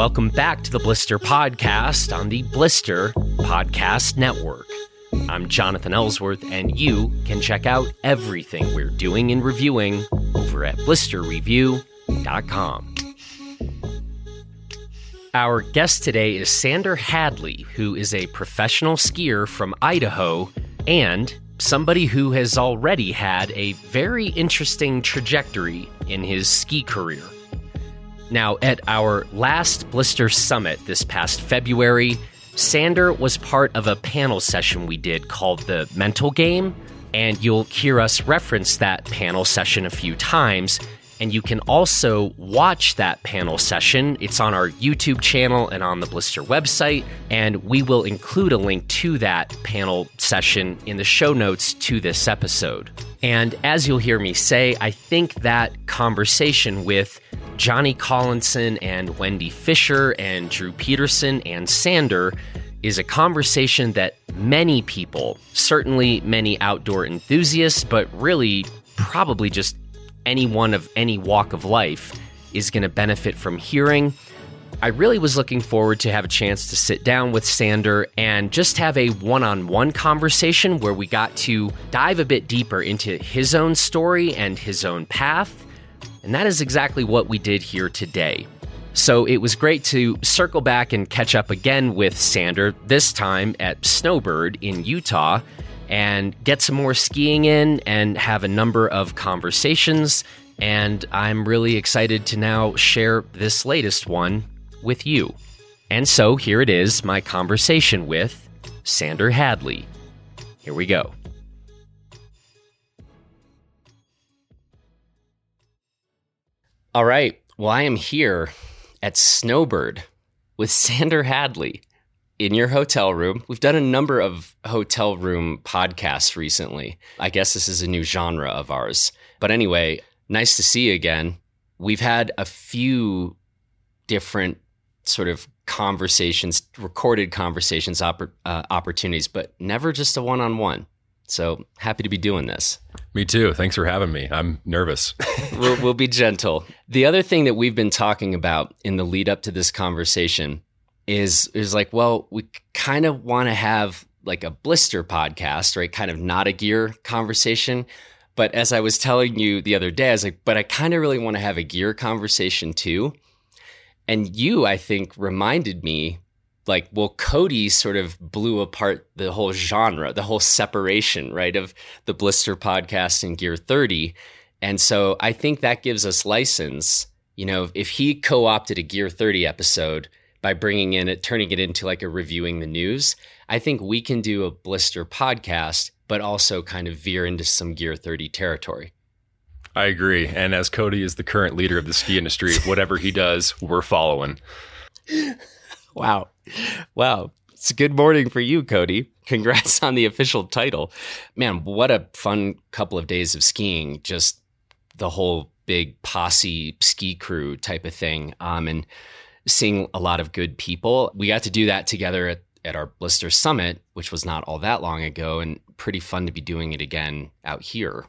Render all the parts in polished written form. welcome back to the Blister Podcast on the Blister Podcast Network. I'm Jonathan Ellsworth, and you can check out everything we're doing and reviewing over at blisterreview.com. Our guest today is Sander Hadley, who is a professional skier from Idaho and somebody who has already had a very interesting trajectory in his ski career. Now, at our last Blister Summit this past February, Sander was part of a panel session we did called The Mental Game, and you'll hear us reference that panel session a few times. And you can also watch that panel session. It's on our YouTube channel and on the Blister website, and we will include a link to that panel session in the show notes to this episode. And as you'll hear me say, I think that conversation with Johnny Collinson and Wendy Fisher and Drew Peterson and Sander is a conversation that many people, certainly many outdoor enthusiasts, but really probably just anyone of any walk of life, is going to benefit from hearing. I really was looking forward to have a chance to sit down with Sander and just have a one-on-one conversation where we got to dive a bit deeper into his own story and his own path. And that is exactly what we did here today. So it was great to circle back and catch up again with Sander, this time at Snowbird in Utah, and get some more skiing in and have a number of conversations. And I'm really excited to now share this latest one with you. And so here it is, my conversation with Sander Hadley. Here we go. All right. Well, I am here at Snowbird with Sander Hadley. In your hotel room. We've done a number of hotel room podcasts recently. I guess this is a new genre of ours. But anyway, nice to see you again. We've had a few different sort of conversations, recorded conversations, opportunities, but never just a one-on-one. So happy to be doing this. Me too. Thanks for having me. I'm nervous. We'll be gentle. The other thing that we've been talking about in the lead up to this conversation is like, well, we kind of want to have like a Blister podcast, right? Kind of not a gear conversation. But as I was telling you the other day, I was like, but I kind of really want to have a gear conversation too. And you, I think, reminded me like, well, Cody sort of blew apart the whole genre, the whole separation, right, of the Blister podcast and Gear 30. And so I think that gives us license. You know, if he co-opted a Gear 30 episode by bringing in it, turning it into like a reviewing the news, I think we can do a Blister podcast, but also kind of veer into some Gear 30 territory. I agree. And as Cody is the current leader of the ski industry, whatever he does, we're following. Wow. Wow. It's a good morning for you, Cody. Congrats on the official title. Man, what a fun couple of days of skiing. Just the whole big posse ski crew type of thing. And seeing a lot of good people. We got to do that together at our Blister Summit, which was not all that long ago, and pretty fun to be doing it again out here.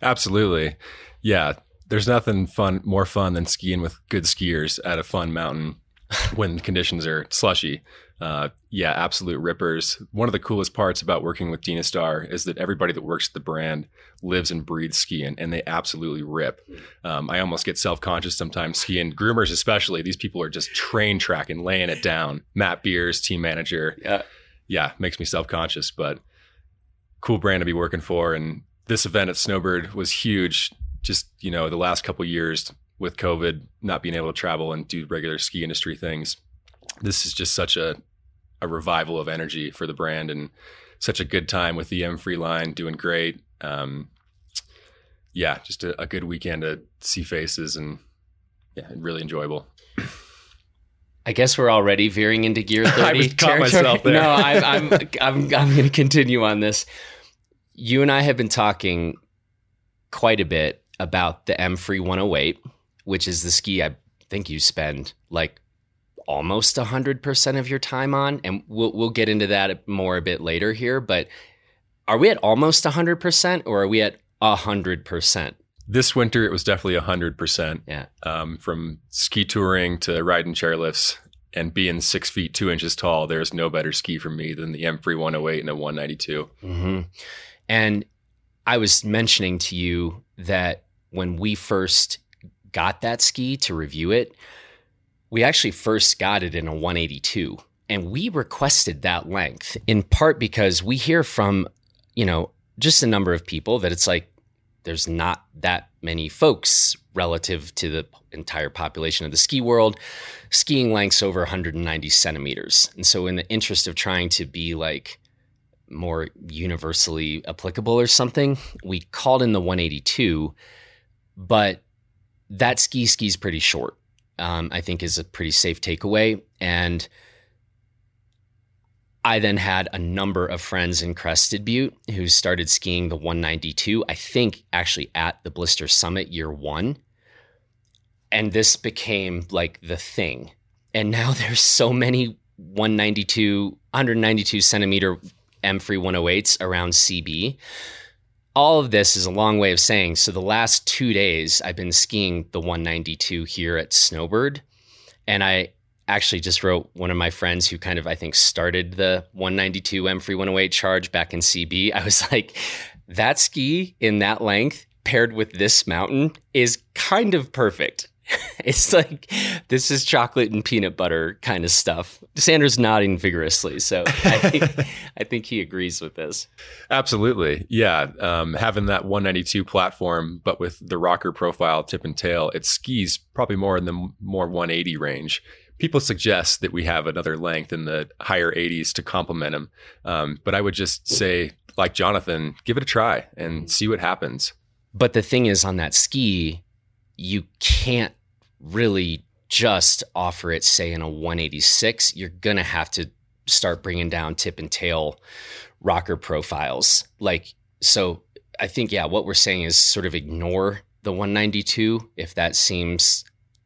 Absolutely. Yeah. There's nothing more fun than skiing with good skiers at a fun mountain when conditions are slushy. Yeah, absolute rippers. One of the coolest parts about working with Dynastar is that everybody that works at the brand lives and breathes skiing, and they absolutely rip. I almost get self-conscious sometimes skiing. Groomers especially, these people are just train tracking, laying it down. Matt Beers, team manager. Yeah, makes me self-conscious, but cool brand to be working for. And this event at Snowbird was huge. Just, you know, the last couple of years with COVID, not being able to travel and do regular ski industry things. This is just such a revival of energy for the brand and such a good time with the M-Free line, doing great. Yeah, just a good weekend to see faces and yeah, really enjoyable. I guess we're already veering into Gear 30. I was caught myself there. No, I'm going to continue on this. You and I have been talking quite a bit about the M-Free 108, which is the ski I think you spend like almost 100% of your time on. And we'll get into that more a bit later here, but are we at almost 100% or are we at 100%? This winter, it was definitely 100%. Yeah. From ski touring to riding chairlifts and being 6'2" tall, there's no better ski for me than the M-Free 108 and a 192. Mm-hmm. And I was mentioning to you that when we first got that ski to review it, we actually first got it in a 182. And we requested that length in part because we hear from, you know, just a number of people that it's like, there's not that many folks relative to the entire population of the ski world, skiing lengths over 190 centimeters. And so in the interest of trying to be like more universally applicable or something, we called in the 182, but that ski's pretty short, I think is a pretty safe takeaway. And I then had a number of friends in Crested Butte who started skiing the 192, I think actually at the Blister Summit year one. And this became like the thing. And now there's so many 192 centimeter M-Free 108s around CB. All of this is a long way of saying, so the last 2 days I've been skiing the 192 here at Snowbird. And I actually just wrote one of my friends who kind of, I think, started the 192 M-Free 108 charge back in CB. I was like, that ski in that length paired with this mountain is kind of perfect. It's like, this is chocolate and peanut butter kind of stuff. Sander's nodding vigorously, so I think he agrees with this. Absolutely. Yeah. Having that 192 platform, but with the rocker profile tip and tail, it skis probably more in the more 180 range. People suggest that we have another length in the higher 80s to complement them. But I would just say, like Jonathan, give it a try and see what happens. But the thing is, on that ski, you can't really just offer it, say, in a 186. You're going to have to start bringing down tip and tail rocker profiles. Like, so I think, yeah, what we're saying is sort of ignore the 192 if that seems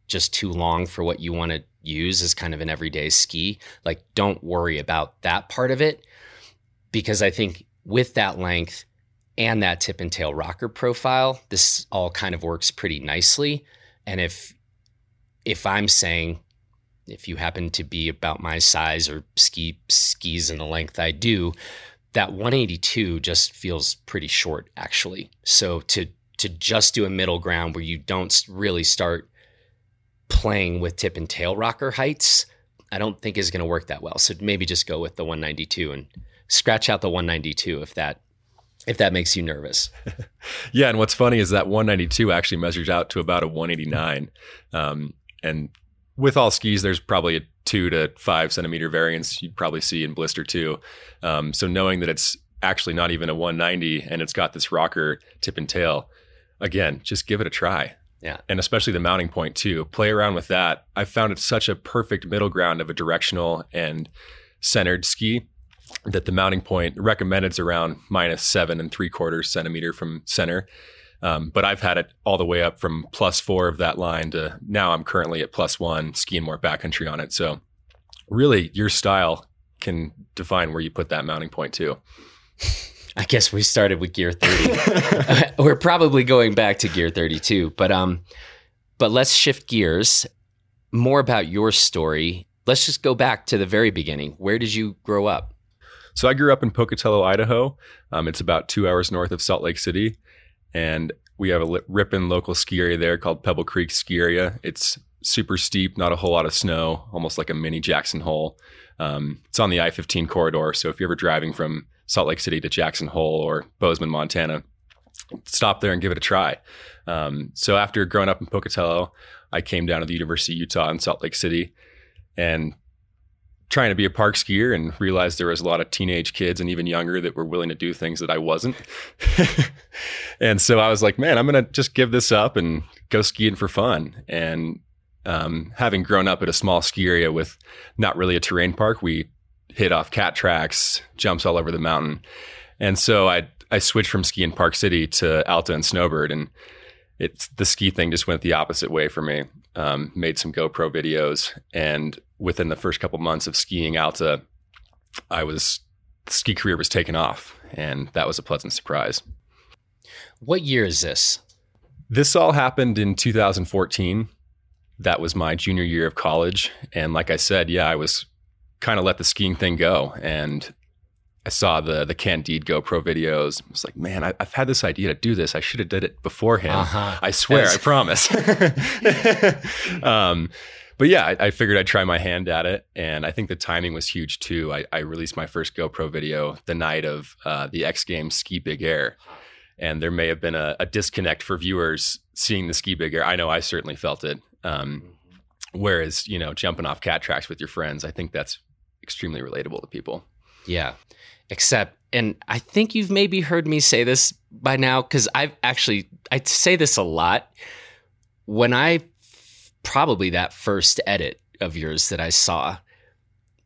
just too long for what you want to use as kind of an everyday ski. Like, don't worry about that part of it, because I think with that length and that tip and tail rocker profile, this all kind of works pretty nicely. And if I'm saying, if you happen to be about my size or skis in the length I do, that 182 just feels pretty short, actually. So to just do a middle ground where you don't really start playing with tip and tail rocker heights, I don't think is going to work that well. So maybe just go with the 192 and scratch out the 192 if that makes you nervous. Yeah. And what's funny is that 192 actually measures out to about a 189. And with all skis, there's probably a 2 to 5 centimeter variance you'd probably see in Blister too. So knowing that it's actually not even a 190 and it's got this rocker tip and tail, again, just give it a try. Yeah. And especially the mounting point too. Play around with that. I found it such a perfect middle ground of a directional and centered ski that the mounting point recommended is around -7 3/4 centimeter from center. But I've had it all the way up from +4 of that line to now I'm currently at +1 skiing more backcountry on it. So really your style can define where you put that mounting point too. I guess we started with gear 30. We're probably going back to gear 32, but let's shift gears. More about your story. Let's just go back to the very beginning. Where did you grow up? So I grew up in Pocatello, Idaho. It's about 2 hours north of Salt Lake City, and we have a ripping local ski area there called Pebble Creek Ski Area. It's super steep, not a whole lot of snow, almost like a mini Jackson Hole. It's on the I-15 corridor, so if you're ever driving from Salt Lake City to Jackson Hole or Bozeman, Montana, stop there and give it a try. So after growing up in Pocatello, I came down to the University of Utah in Salt Lake City and trying to be a park skier, and realized there was a lot of teenage kids and even younger that were willing to do things that I wasn't. And so I was like, man, I'm going to just give this up and go skiing for fun. And having grown up at a small ski area with not really a terrain park, we hit off cat tracks, jumps all over the mountain. And so I switched from skiing Park City to Alta and Snowbird, and the ski thing just went the opposite way for me. Made some GoPro videos, and within the first couple months of skiing Alta, ski career was taken off, and that was a pleasant surprise. What year is this? This all happened in 2014. That was my junior year of college. And like I said, yeah, I was kind of let the skiing thing go. And I saw the Candide GoPro videos. I was like, man, I've had this idea to do this. I should have did it beforehand. Uh-huh. I swear, I promise. But yeah, I figured I'd try my hand at it. And I think the timing was huge too. I released my first GoPro video the night of the X Games Ski Big Air. And there may have been a disconnect for viewers seeing the Ski Big Air. I know I certainly felt it. Whereas, you know, jumping off cat tracks with your friends, I think that's extremely relatable to people. Yeah. Except, and I think you've maybe heard me say this by now, because I say this a lot. When probably that first edit of yours that I saw,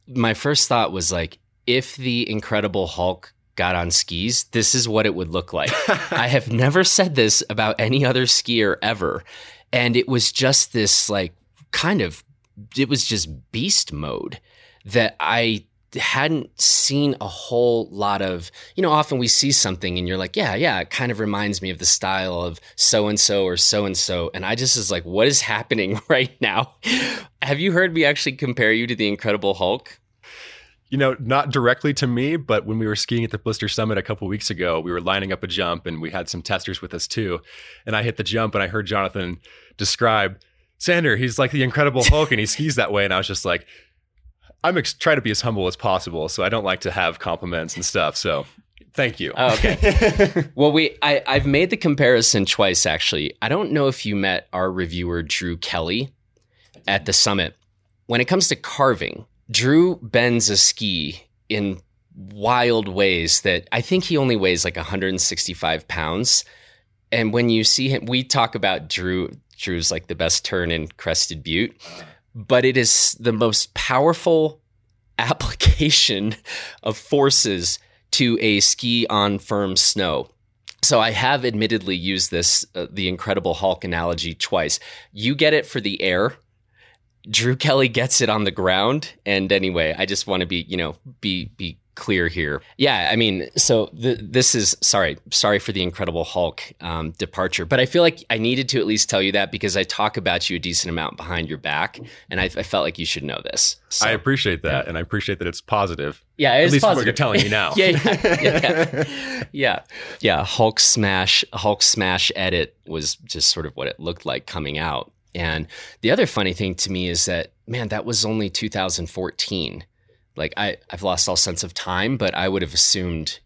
my first thought was like, if the Incredible Hulk got on skis, this is what it would look like. I have never said this about any other skier ever. And it was just this like it was just beast mode that I hadn't seen a whole lot of. You know, often we see something and you're like, yeah, it kind of reminds me of the style of so-and-so or so-and-so. And I just was like, what is happening right now? Have you heard me actually compare you to the Incredible Hulk? You know, not directly to me, but when we were skiing at the Blister Summit a couple weeks ago, we were lining up a jump and we had some testers with us too. And I hit the jump and I heard Jonathan describe, Sander, he's like the Incredible Hulk and he skis that way. And I was just like, I'm trying to be as humble as possible. So I don't like to have compliments and stuff. So thank you. Oh, okay. Well, I've made the comparison twice, actually. I don't know if you met our reviewer, Drew Kelly, at the summit. When it comes to carving, Drew bends a ski in wild ways that I think he only weighs like 165 pounds. And when you see him, we talk about Drew's like the best turn in Crested Butte, but it is the most powerful application of forces to a ski on firm snow. So I have admittedly used this, the Incredible Hulk analogy twice. You get it for the air. Drew Kelly gets it on the ground. And anyway, I just want to be clear here. Yeah, I mean, so this is, sorry for the Incredible Hulk departure, but I feel like I needed to at least tell you that because I talk about you a decent amount behind your back, and I felt like you should know this. So, I appreciate that, and I appreciate that it's positive. Yeah, it is positive. At least what you're telling me now. Yeah. Hulk smash edit was just sort of what it looked like coming out. And the other funny thing to me is that, man, that was only 2014. Like, I've lost all sense of time, but I would have assumed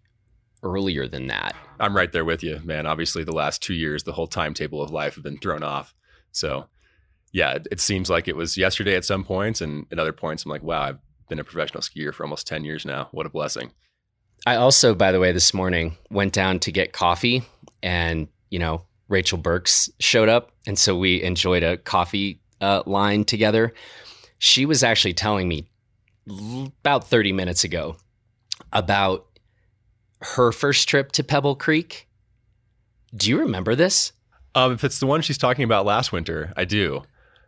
earlier than that. I'm right there with you, man. Obviously, the last 2 years, the whole timetable of life have been thrown off. So, yeah, it seems like it was yesterday at some points. And at other points, I'm like, wow, I've been a professional skier for almost 10 years now. What a blessing. I also, by the way, this morning went down to get coffee and, you know, Rachel Burks showed up. And so we enjoyed a coffee line together. She was actually telling me about 30 minutes ago about her first trip to Pebble Creek. Do you remember this? If it's the one she's talking about last winter, I do.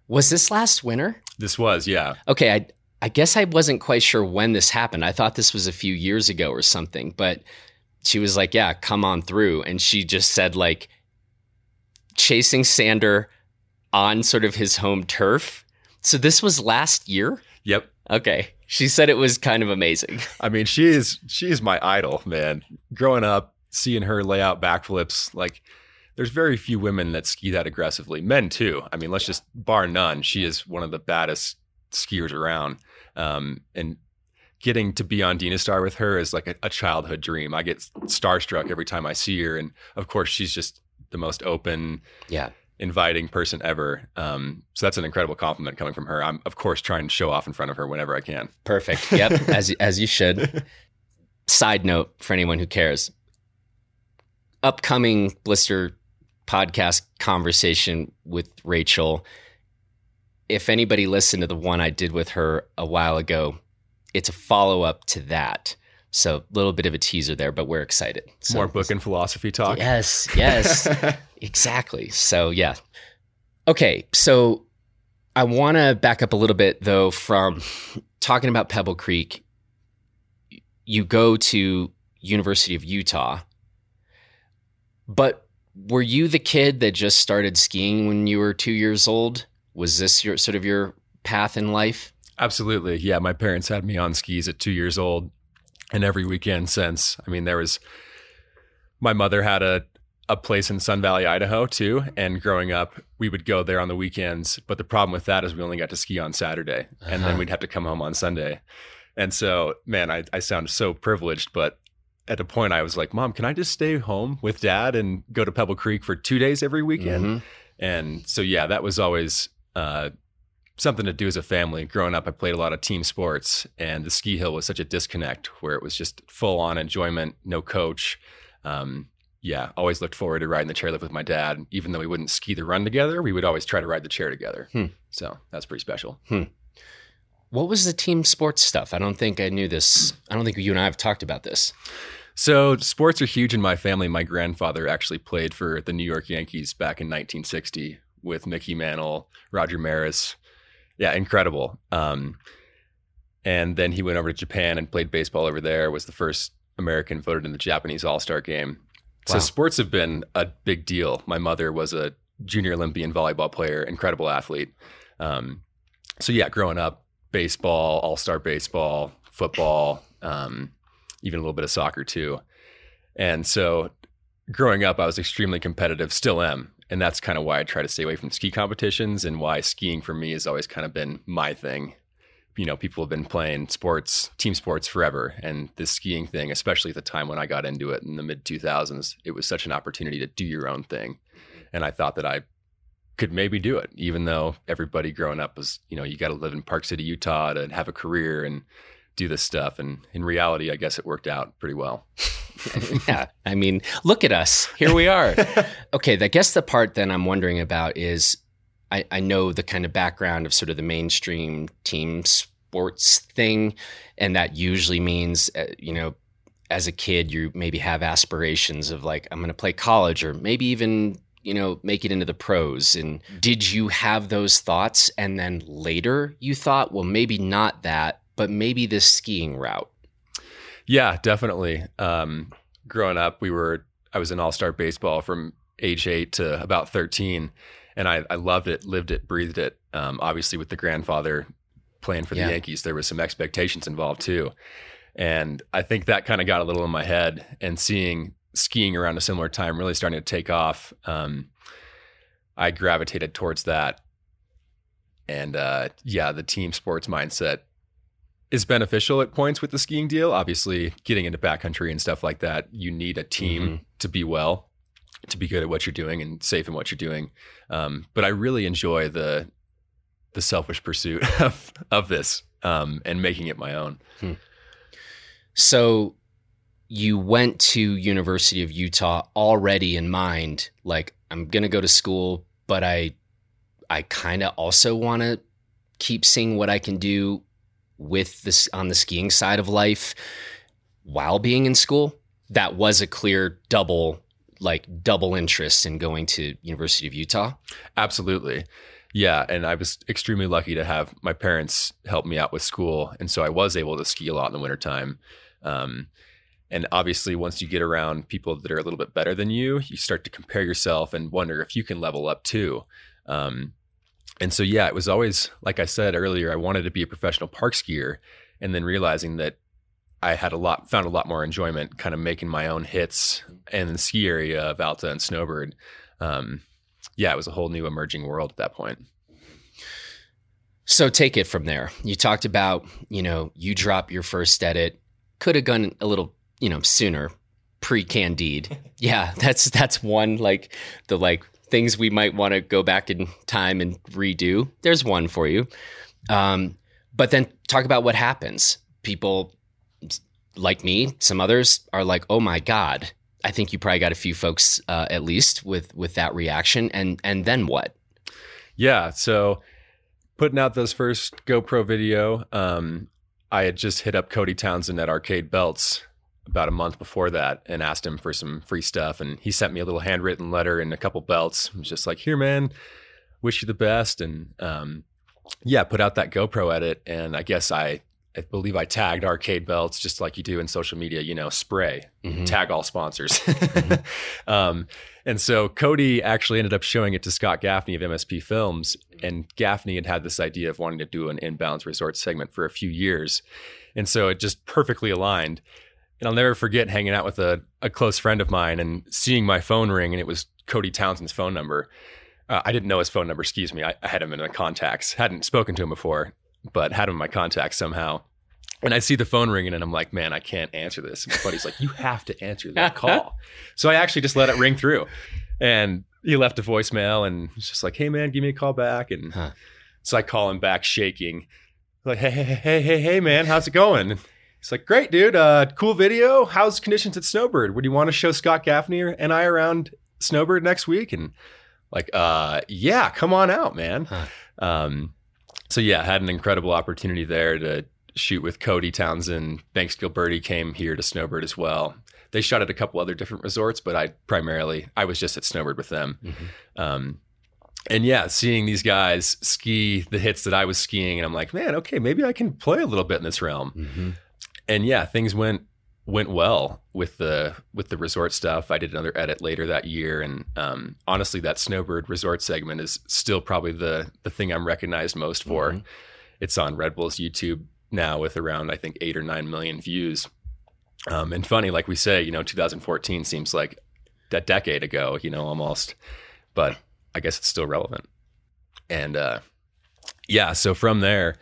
Was this last winter? This was, yeah. Okay, I guess I wasn't quite sure when this happened. I thought this was a few years ago or something, but she was like, yeah, come on through. And she just said like chasing Sander on sort of his home turf. So this was last year? Yep. Okay. She said it was kind of amazing. I mean, she is my idol, man. Growing up, seeing her lay out backflips, like there's very few women that ski that aggressively. Men too. I mean, let's just bar none. She is one of the baddest skiers around. And getting to be on Dynastar with her is like a childhood dream. I get starstruck every time I see her. And of course, she's just the most open, inviting person ever. So that's an incredible compliment coming from her. I'm, of course, trying to show off in front of her whenever I can. Perfect. Yep, as you should. Side note for anyone who cares. Upcoming Blister podcast conversation with Rachel. If anybody listened to the one I did with her a while ago, it's a follow-up to that. So a little bit of a teaser there, but we're excited. So, more book and philosophy talk. Yes, exactly. So yeah. Okay, so I want to back up a little bit though from talking about Pebble Creek. You go to University of Utah, but Were you the kid that just started skiing when you were 2 years old? Was this your sort of your path in life? Absolutely. Yeah. My parents had me on skis at 2 years old and every weekend since. I mean, there was, my mother had a place in Sun Valley, Idaho too. And growing up, we would go there on the weekends. But the problem with that is we only got to ski on Saturday and then we'd have to come home on Sunday. And so, man, I sound so privileged, but at a point I was like, Mom, can I just stay home with Dad and go to Pebble Creek for 2 days every weekend? Mm-hmm. And so, yeah, that was always something to do as a family. Growing up, I played a lot of team sports, and the ski hill was such a disconnect where it was just full on enjoyment, no coach. Yeah, always looked forward to riding the chairlift with my dad. Even though we wouldn't ski the run together, we would always try to ride the chair together. Hmm. So that's pretty special. Hmm. What was the team sports stuff? I don't think I knew this. I don't think you and I have talked about this. So sports are huge in my family. My grandfather actually played for the New York Yankees back in 1960 with Mickey Mantle, Roger Maris. Yeah, incredible. And then he went over to Japan and played baseball over there, was the first American voted in the Japanese All-Star game. Wow. So sports have been a big deal. My mother was a junior Olympian volleyball player, incredible athlete. So yeah, growing up, baseball, all-star baseball, football, even a little bit of soccer too. And so growing up, I was extremely competitive, still am. And that's kind of why I try to stay away from ski competitions and why skiing for me has always kind of been my thing. You know, people have been playing sports, team sports forever. And this skiing thing, especially at the time when I got into it in the mid 2000s, it was such an opportunity to do your own thing. And I thought that I could maybe do it, even though everybody growing up was, you know, you got to live in Park City, Utah to have a career and do this stuff. And in reality, I guess it worked out pretty well. Yeah. I mean, look at us. Here we are. Okay. I guess the part that I'm wondering about is I know the kind of background of sort of the mainstream team sports thing. And that usually means, you know, as a kid, you maybe have aspirations of like, I'm going to play college or maybe even, you know, make it into the pros. And did you have those thoughts? And then later you thought, well, maybe not that, but maybe this skiing route. Yeah, definitely. Growing up, I was in all-star baseball from age 8 to about 13, and I loved it, lived it, breathed it. Obviously, with the grandfather playing for the Yankees, there was some expectations involved too. And I think that kind of got a little in my head, and seeing skiing around a similar time really starting to take off, I gravitated towards that. And the team sports mindset is beneficial at points with the skiing deal. Obviously, getting into backcountry and stuff like that, you need a team to be well, to be good at what you're doing and safe in what you're doing. But I really enjoy the selfish pursuit of this and making it my own. Hmm. So you went to University of Utah already in mind, like, I'm going to go to school, but I kind of also want to keep seeing what I can do with this on the skiing side of life while being in school. That was a clear double interest in going to University of Utah. Absolutely. Yeah. And I was extremely lucky to have my parents help me out with school. And so I was able to ski a lot in the wintertime. And obviously once you get around people that are a little bit better than you, you start to compare yourself and wonder if you can level up too. And so, yeah, it was always, like I said earlier, I wanted to be a professional park skier, and then realizing that I had found a lot more enjoyment kind of making my own hits in the ski area of Alta and Snowbird. It was a whole new emerging world at that point. So take it from there. You talked about, you know, you drop your first edit, could have gone a little, you know, sooner, pre-Candide. Yeah, that's one, like the things we might want to go back in time and redo. There's one for you. But then talk about what happens. People like me, some others are like, oh my God. I think you probably got a few folks at least with that reaction. And then what? Yeah. So putting out this first GoPro video, I had just hit up Cody Townsend at Arcade Belts about a month before that and asked him for some free stuff. And he sent me a little handwritten letter and a couple belts. I was just like, here, man, wish you the best. And put out that GoPro edit. And I guess I I believe I tagged Arcade Belts, just like you do in social media, you know, spray, mm-hmm. tag all sponsors. mm-hmm. And so Cody actually ended up showing it to Scott Gaffney of MSP Films, and Gaffney had had this idea of wanting to do an inbounds resort segment for a few years. And so it just perfectly aligned. And I'll never forget hanging out with a close friend of mine and seeing my phone ring, and it was Cody Townsend's phone number. I didn't know his phone number, excuse me. I had him in my contacts, hadn't spoken to him before, but had him in my contacts somehow. And I see the phone ringing and I'm like, man, I can't answer this. And my buddy's like, you have to answer that call. So I actually just let it ring through, and he left a voicemail and was just like, hey man, give me a call back. And so I call him back shaking, like, hey man, how's it going? And he's like, great dude. Cool video. How's conditions at Snowbird? Would you want to show Scott Gaffney and I around Snowbird next week? And like, yeah, come on out, man. So yeah, had an incredible opportunity there to shoot with Cody Townsend. Banks Gilberti came here to Snowbird as well. They shot at a couple other different resorts, but I was just at Snowbird with them. Mm-hmm. And yeah, seeing these guys ski the hits that I was skiing, and I'm like, man, okay, maybe I can play a little bit in this realm. Mm-hmm. And yeah, things went well with the resort stuff. I did another edit later that year, and honestly, that Snowbird resort segment is still probably the thing I'm recognized most for. Mm-hmm. It's on Red Bull's YouTube now with around, I think, 8 or 9 million views. And funny, like we say, you know, 2014 seems like a decade ago, you know, almost, but I guess it's still relevant. And yeah, so from there,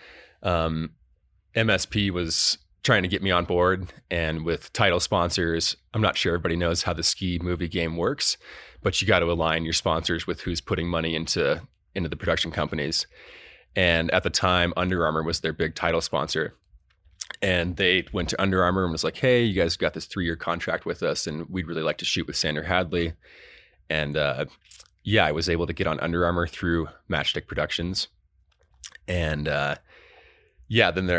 MSP was trying to get me on board, and with title sponsors, I'm not sure everybody knows how the ski movie game works, but you got to align your sponsors with who's putting money into the production companies. And at the time, Under Armour was their big title sponsor, and they went to Under Armour and was like, hey, you guys got this 3-year contract with us, and we'd really like to shoot with Sander Hadley. And yeah, I was able to get on Under Armour through Matchstick Productions. And yeah, then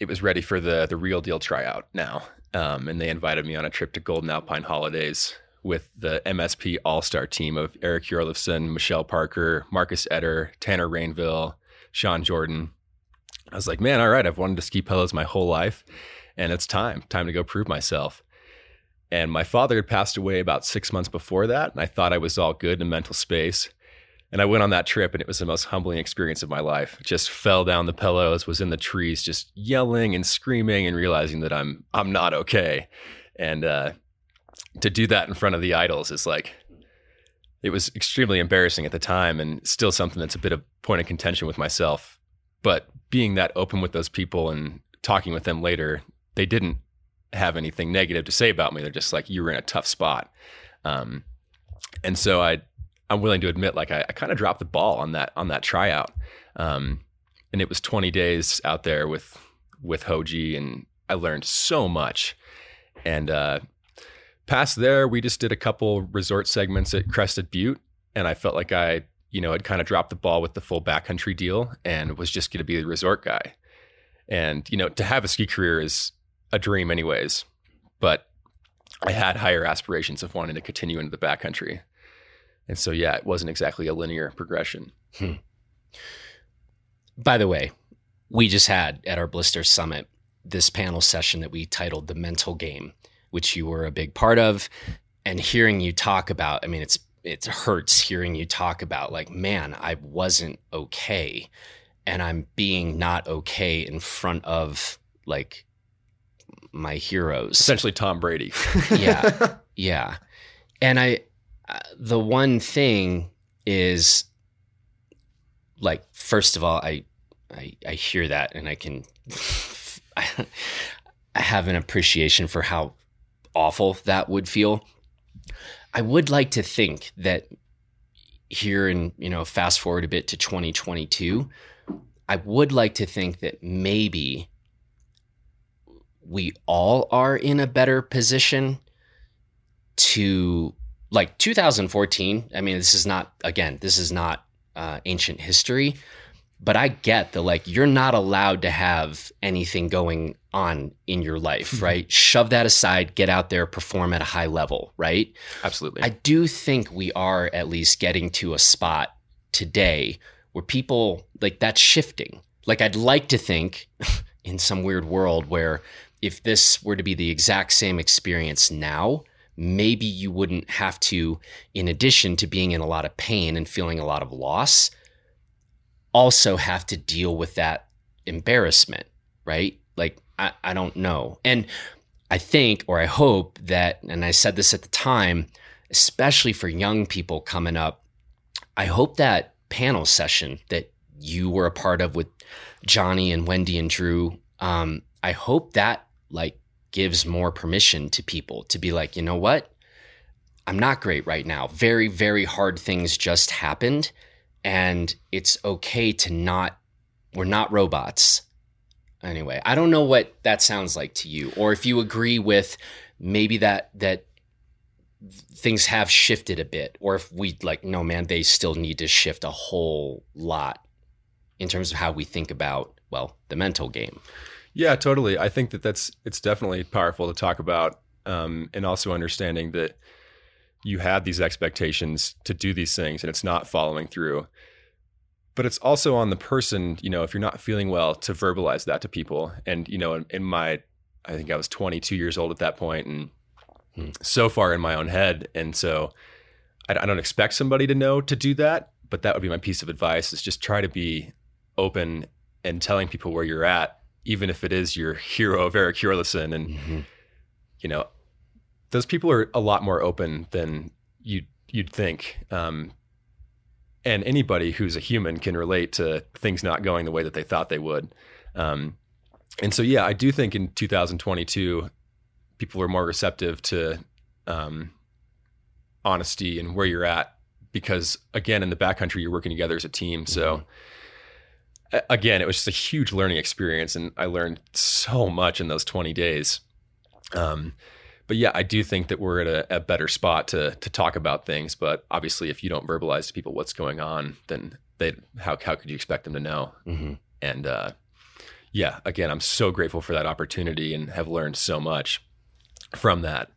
it was ready for the real deal tryout now. And they invited me on a trip to Golden Alpine Holidays with the MSP all-star team of Eric Hjorleifson, Michelle Parker, Marcus Etter, Tanner Rainville, Sean Jordan. I was like, man, all right, I've wanted to ski pillows my whole life, and it's time to go prove myself. And my father had passed away about 6 months before that, and I thought I was all good in mental space. And I went on that trip, and it was the most humbling experience of my life. Just fell down the pillows, was in the trees, just yelling and screaming and realizing that I'm not okay. And to do that in front of the idols is like, it was extremely embarrassing at the time, and still something that's a bit of point of contention with myself. But being that open with those people and talking with them later, they didn't have anything negative to say about me. They're just like, you were in a tough spot. And so I'm willing to admit, like, I kind of dropped the ball on that tryout. And it was 20 days out there with Hoji, and I learned so much. And past there, we just did a couple resort segments at Crested Butte, and I felt like I, you know, had kind of dropped the ball with the full backcountry deal and was just going to be the resort guy. And, you know, to have a ski career is a dream anyways, but I had higher aspirations of wanting to continue into the backcountry. And so, yeah, it wasn't exactly a linear progression. By the way, we just had at our Blister Summit this panel session that we titled The Mental Game, which you were a big part of. And hearing you talk about, I mean, it hurts hearing you talk about, like, man, I wasn't okay, and I'm being not okay in front of, like, my heroes. Essentially Tom Brady. Yeah. Yeah. And the one thing is, like, first of all, I hear that, and I can I have an appreciation for how awful that would feel. I would like to think that here, and, you know, fast forward a bit to 2022, I would like to think that maybe we all are in a better position to, like, 2014, I mean, this is not ancient history, but I get the, like, you're not allowed to have anything going on in your life, mm-hmm. right? Shove that aside, get out there, perform at a high level, right? Absolutely. I do think we are at least getting to a spot today where people, like, that's shifting. Like, I'd like to think in some weird world where if this were to be the exact same experience now, maybe you wouldn't have to, in addition to being in a lot of pain and feeling a lot of loss, also have to deal with that embarrassment, right? Like, I don't know. And I think, or I hope that, and I said this at the time, especially for young people coming up, I hope that panel session that you were a part of with Johnny and Wendy and Drew, I hope that like gives more permission to people to be like, you know what? I'm not great right now. Very, very hard things just happened. And it's okay to not, we're not robots. Anyway, I don't know what that sounds like to you, or if you agree with maybe that things have shifted a bit, or if we like, no, man, they still need to shift a whole lot in terms of how we think about, well, the mental game. Yeah, totally. I think it's definitely powerful to talk about, and also understanding that you have these expectations to do these things and it's not following through. But it's also on the person, you know, if you're not feeling well, to verbalize that to people. And, you know, I think I was 22 years old at that point and so far in my own head. And so I don't expect somebody to know to do that, but that would be my piece of advice, is just try to be open and telling people where you're at, even if it is your hero of Eric Hjorleifson. And, you know, those people are a lot more open than you'd think. And anybody who's a human can relate to things not going the way that they thought they would. And so, yeah, I do think in 2022, people are more receptive to honesty and where you're at, because again, in the backcountry, you're working together as a team. So again, it was just a huge learning experience and I learned so much in those 20 days. But yeah, I do think that we're at a better spot to talk about things. But obviously, if you don't verbalize to people what's going on, then how could you expect them to know? And yeah, again, I'm so grateful for that opportunity and have learned so much from that.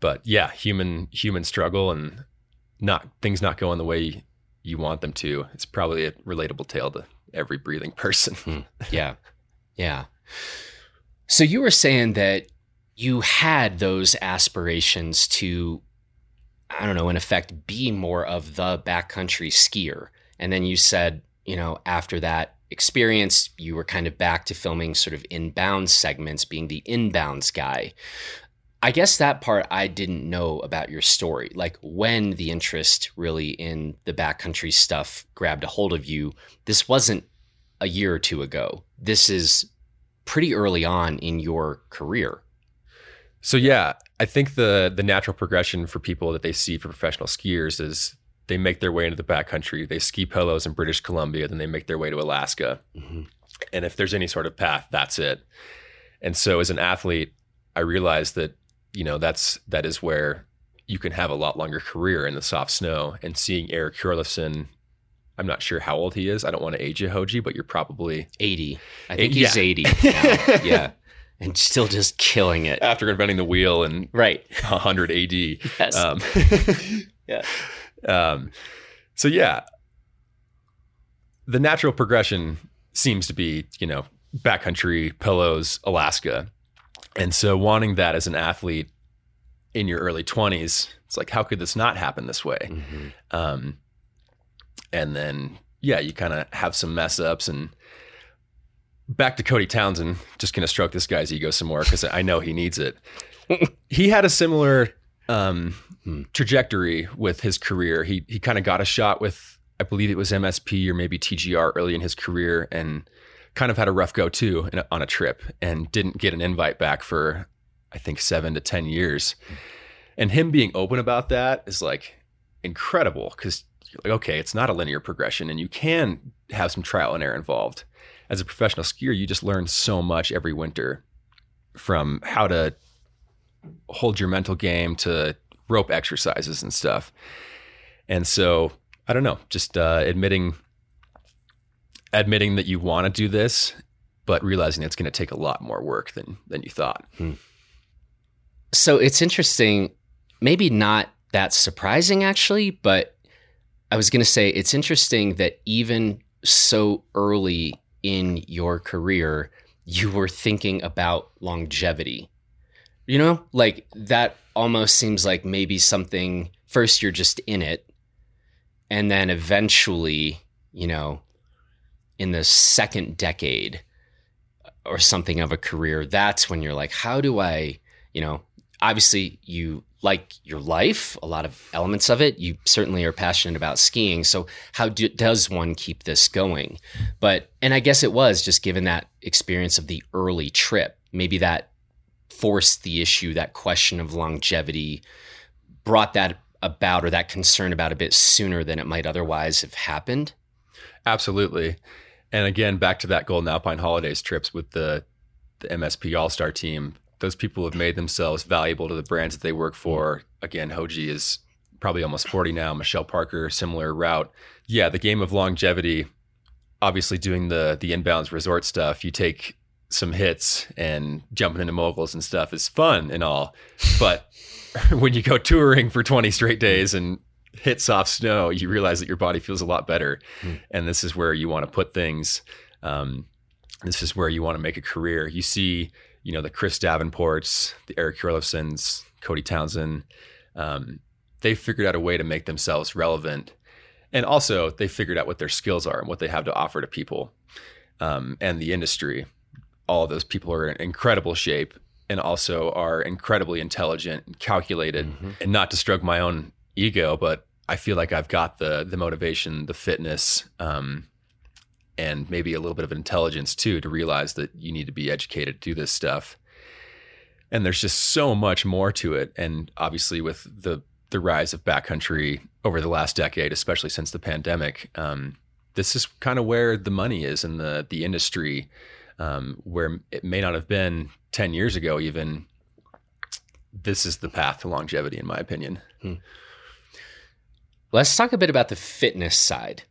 But yeah, human struggle and things not going the way you want them to. It's probably a relatable tale to every breathing person. Yeah, yeah. So you were saying that you had those aspirations to, I don't know, in effect, be more of the backcountry skier. And then you said, you know, after that experience, you were kind of back to filming sort of inbound segments, being the inbounds guy. I guess that part I didn't know about your story, like when the interest really in the backcountry stuff grabbed a hold of you. This wasn't a year or two ago. This is pretty early on in your career. So yeah, I think the natural progression for people that they see for professional skiers is they make their way into the backcountry, they ski polos in British Columbia, then they make their way to Alaska. And if there's any sort of path, that's it. And so as an athlete, I realized that, you know, that is where you can have a lot longer career in the soft snow. And seeing Eric Hjorleifson, I'm not sure how old he is. I don't want to age you, Hoji, but you're probably 80. I think he's 80 now. Yeah. And still just killing it. After inventing the wheel in 100 AD. Yes. So yeah, the natural progression seems to be, you know, backcountry, pillows, Alaska. And so wanting that as an athlete in your early 20s, it's like, how could this not happen this way? And then, yeah, you kind of have some mess ups and back to Cody Townsend, just going to stroke this guy's ego some more because I know he needs it. He had a similar trajectory with his career. He kind of got a shot with, I believe it was MSP or maybe TGR early in his career, and kind of had a rough go too on a trip and didn't get an invite back for, I think, 7 to 10 years. And him being open about that is like incredible, because like, okay, it's not a linear progression and you can have some trial and error involved. As a professional skier, you just learn so much every winter, from how to hold your mental game to rope exercises and stuff. And so, I don't know, just admitting that you want to do this, but realizing it's going to take a lot more work than you thought. So it's interesting, maybe not that surprising actually, but I was going to say it's interesting that even so early in your career, you were thinking about longevity. You know, like that almost seems like maybe something first you're just in it. And then eventually, you know, in the second decade or something of a career, that's when you're like, how do I, you know, obviously you like your life, a lot of elements of it. You certainly are passionate about skiing. So how does one keep this going? But, and I guess it was just given that experience of the early trip, maybe that forced the issue, that question of longevity, brought that about, or that concern about, a bit sooner than it might otherwise have happened. Absolutely. And again, back to that Golden Alpine Holidays trips with the MSP All-Star team. Those people have made themselves valuable to the brands that they work for. Again, Hoji is probably almost 40 now. Michelle Parker, similar route. Yeah, the game of longevity, obviously doing the inbounds resort stuff, you take some hits and jumping into moguls and stuff is fun and all. But when you go touring for 20 straight days and hit soft snow, you realize that your body feels a lot better. Mm. And this is where you want to put things. This is where you want to make a career. You see, you know, the Chris Davenports, the Eric Hjorleifsons, Cody Townsend, they figured out a way to make themselves relevant. And also they figured out what their skills are and what they have to offer to people and the industry. All of those people are in incredible shape and also are incredibly intelligent and calculated. Mm-hmm. And not to stroke my own ego, but I feel like I've got the motivation, the fitness, and maybe a little bit of intelligence too, to realize that you need to be educated to do this stuff. And there's just so much more to it. And obviously with the rise of backcountry over the last decade, especially since the pandemic, this is kind of where the money is in the industry, where it may not have been 10 years ago, even. This is the path to longevity, in my opinion. Hmm. Let's talk a bit about the fitness side.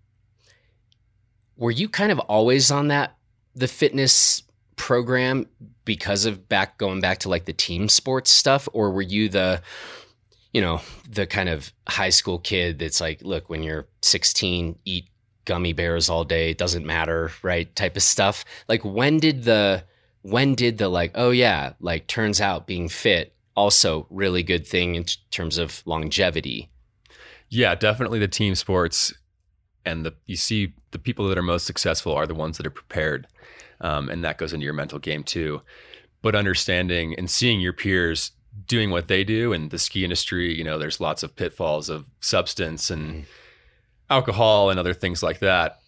Were you kind of always on the fitness program because of going back to like the team sports stuff? Or were you the kind of high school kid that's like, look, when you're 16, eat gummy bears all day, it doesn't matter, right? Type of stuff. Like when did the like, oh yeah, like turns out being fit also really good thing in terms of longevity? Yeah, definitely the team sports. And you see the people that are most successful are the ones that are prepared. And that goes into your mental game too. But understanding and seeing your peers doing what they do in the ski industry, you know, there's lots of pitfalls of substance and alcohol and other things like that.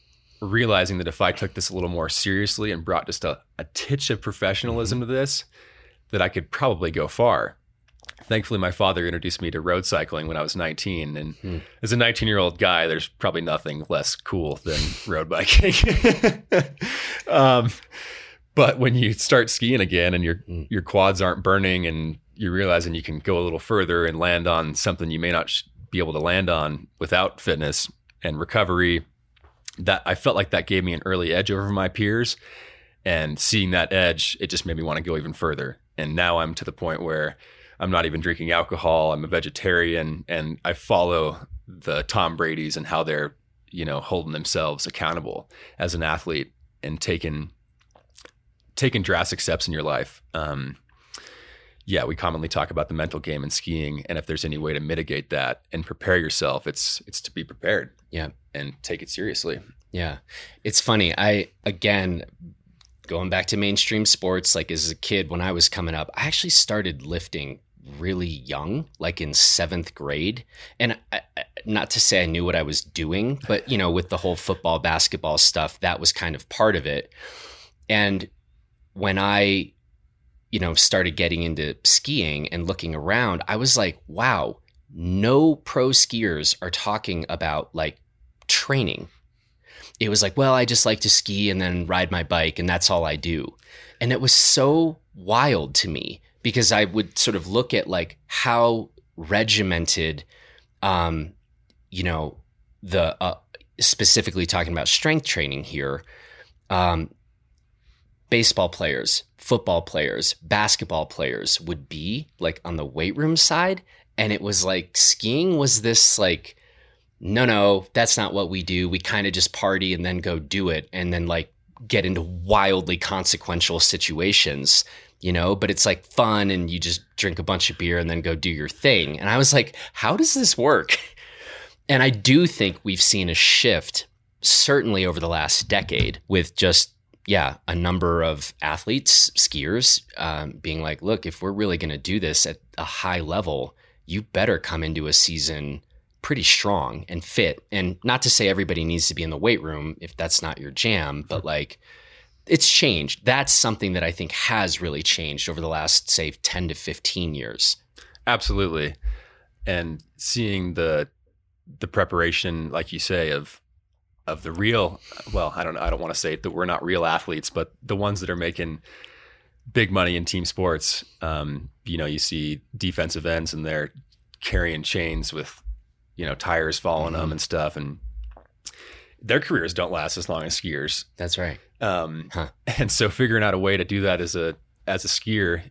Realizing that if I took this a little more seriously and brought just a titch of professionalism to this, that I could probably go far. Thankfully, my father introduced me to road cycling when I was 19. And as a 19-year-old guy, there's probably nothing less cool than road biking. But when you start skiing again and your quads aren't burning and you're realizing you can go a little further and land on something you may not be able to land on without fitness and recovery, that I felt like that gave me an early edge over my peers. And seeing that edge, it just made me want to go even further. And now I'm to the point where I'm not even drinking alcohol. I'm a vegetarian, and I follow the Tom Brady's and how they're, you know, holding themselves accountable as an athlete and taking drastic steps in your life. Yeah, we commonly talk about the mental game in skiing, and if there's any way to mitigate that and prepare yourself, it's to be prepared. Yeah, and take it seriously. Yeah, it's funny. Going back to mainstream sports, like as a kid, when I was coming up, I actually started lifting really young, like in 7th grade. And I, not to say I knew what I was doing, but, you know, with the whole football, basketball stuff, that was kind of part of it. And when I, you know, started getting into skiing and looking around, I was like, wow, no pro skiers are talking about like training. It was like, well, I just like to ski and then ride my bike and that's all I do. And it was so wild to me because I would sort of look at like how regimented, you know, the specifically talking about strength training here, baseball players, football players, basketball players would be like on the weight room side. And it was like skiing was this like, no, that's not what we do. We kind of just party and then go do it. And then like get into wildly consequential situations, you know, but it's like fun and you just drink a bunch of beer and then go do your thing. And I was like, how does this work? And I do think we've seen a shift, certainly over the last decade, with just, yeah, a number of athletes, skiers, being like, look, if we're really going to do this at a high level, you better come into a season pretty strong and fit. And not to say everybody needs to be in the weight room if that's not your jam, but like it's changed. That's something that I think has really changed over the last, say, 10 to 15 years. Absolutely. And seeing the preparation, like you say, of the real, well, I don't want to say that we're not real athletes, but the ones that are making big money in team sports, you know, you see defensive ends and they're carrying chains with, you know, tires following them and stuff. And their careers don't last as long as skiers. That's right. And so figuring out a way to do that as a skier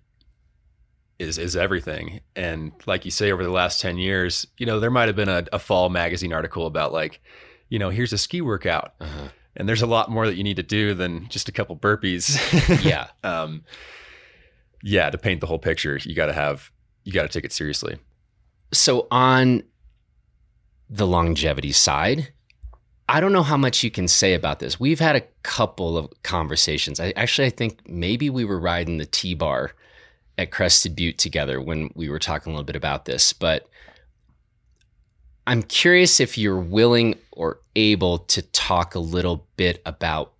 is everything. And like you say, over the last 10 years, you know, there might've been a fall magazine article about like, you know, here's a ski workout and there's a lot more that you need to do than just a couple burpees. Yeah. Yeah. To paint the whole picture, you got to take it seriously. So on the longevity side, I don't know how much you can say about this. We've had a couple of conversations. I think maybe we were riding the T-bar at Crested Butte together when we were talking a little bit about this, but I'm curious if you're willing or able to talk a little bit about,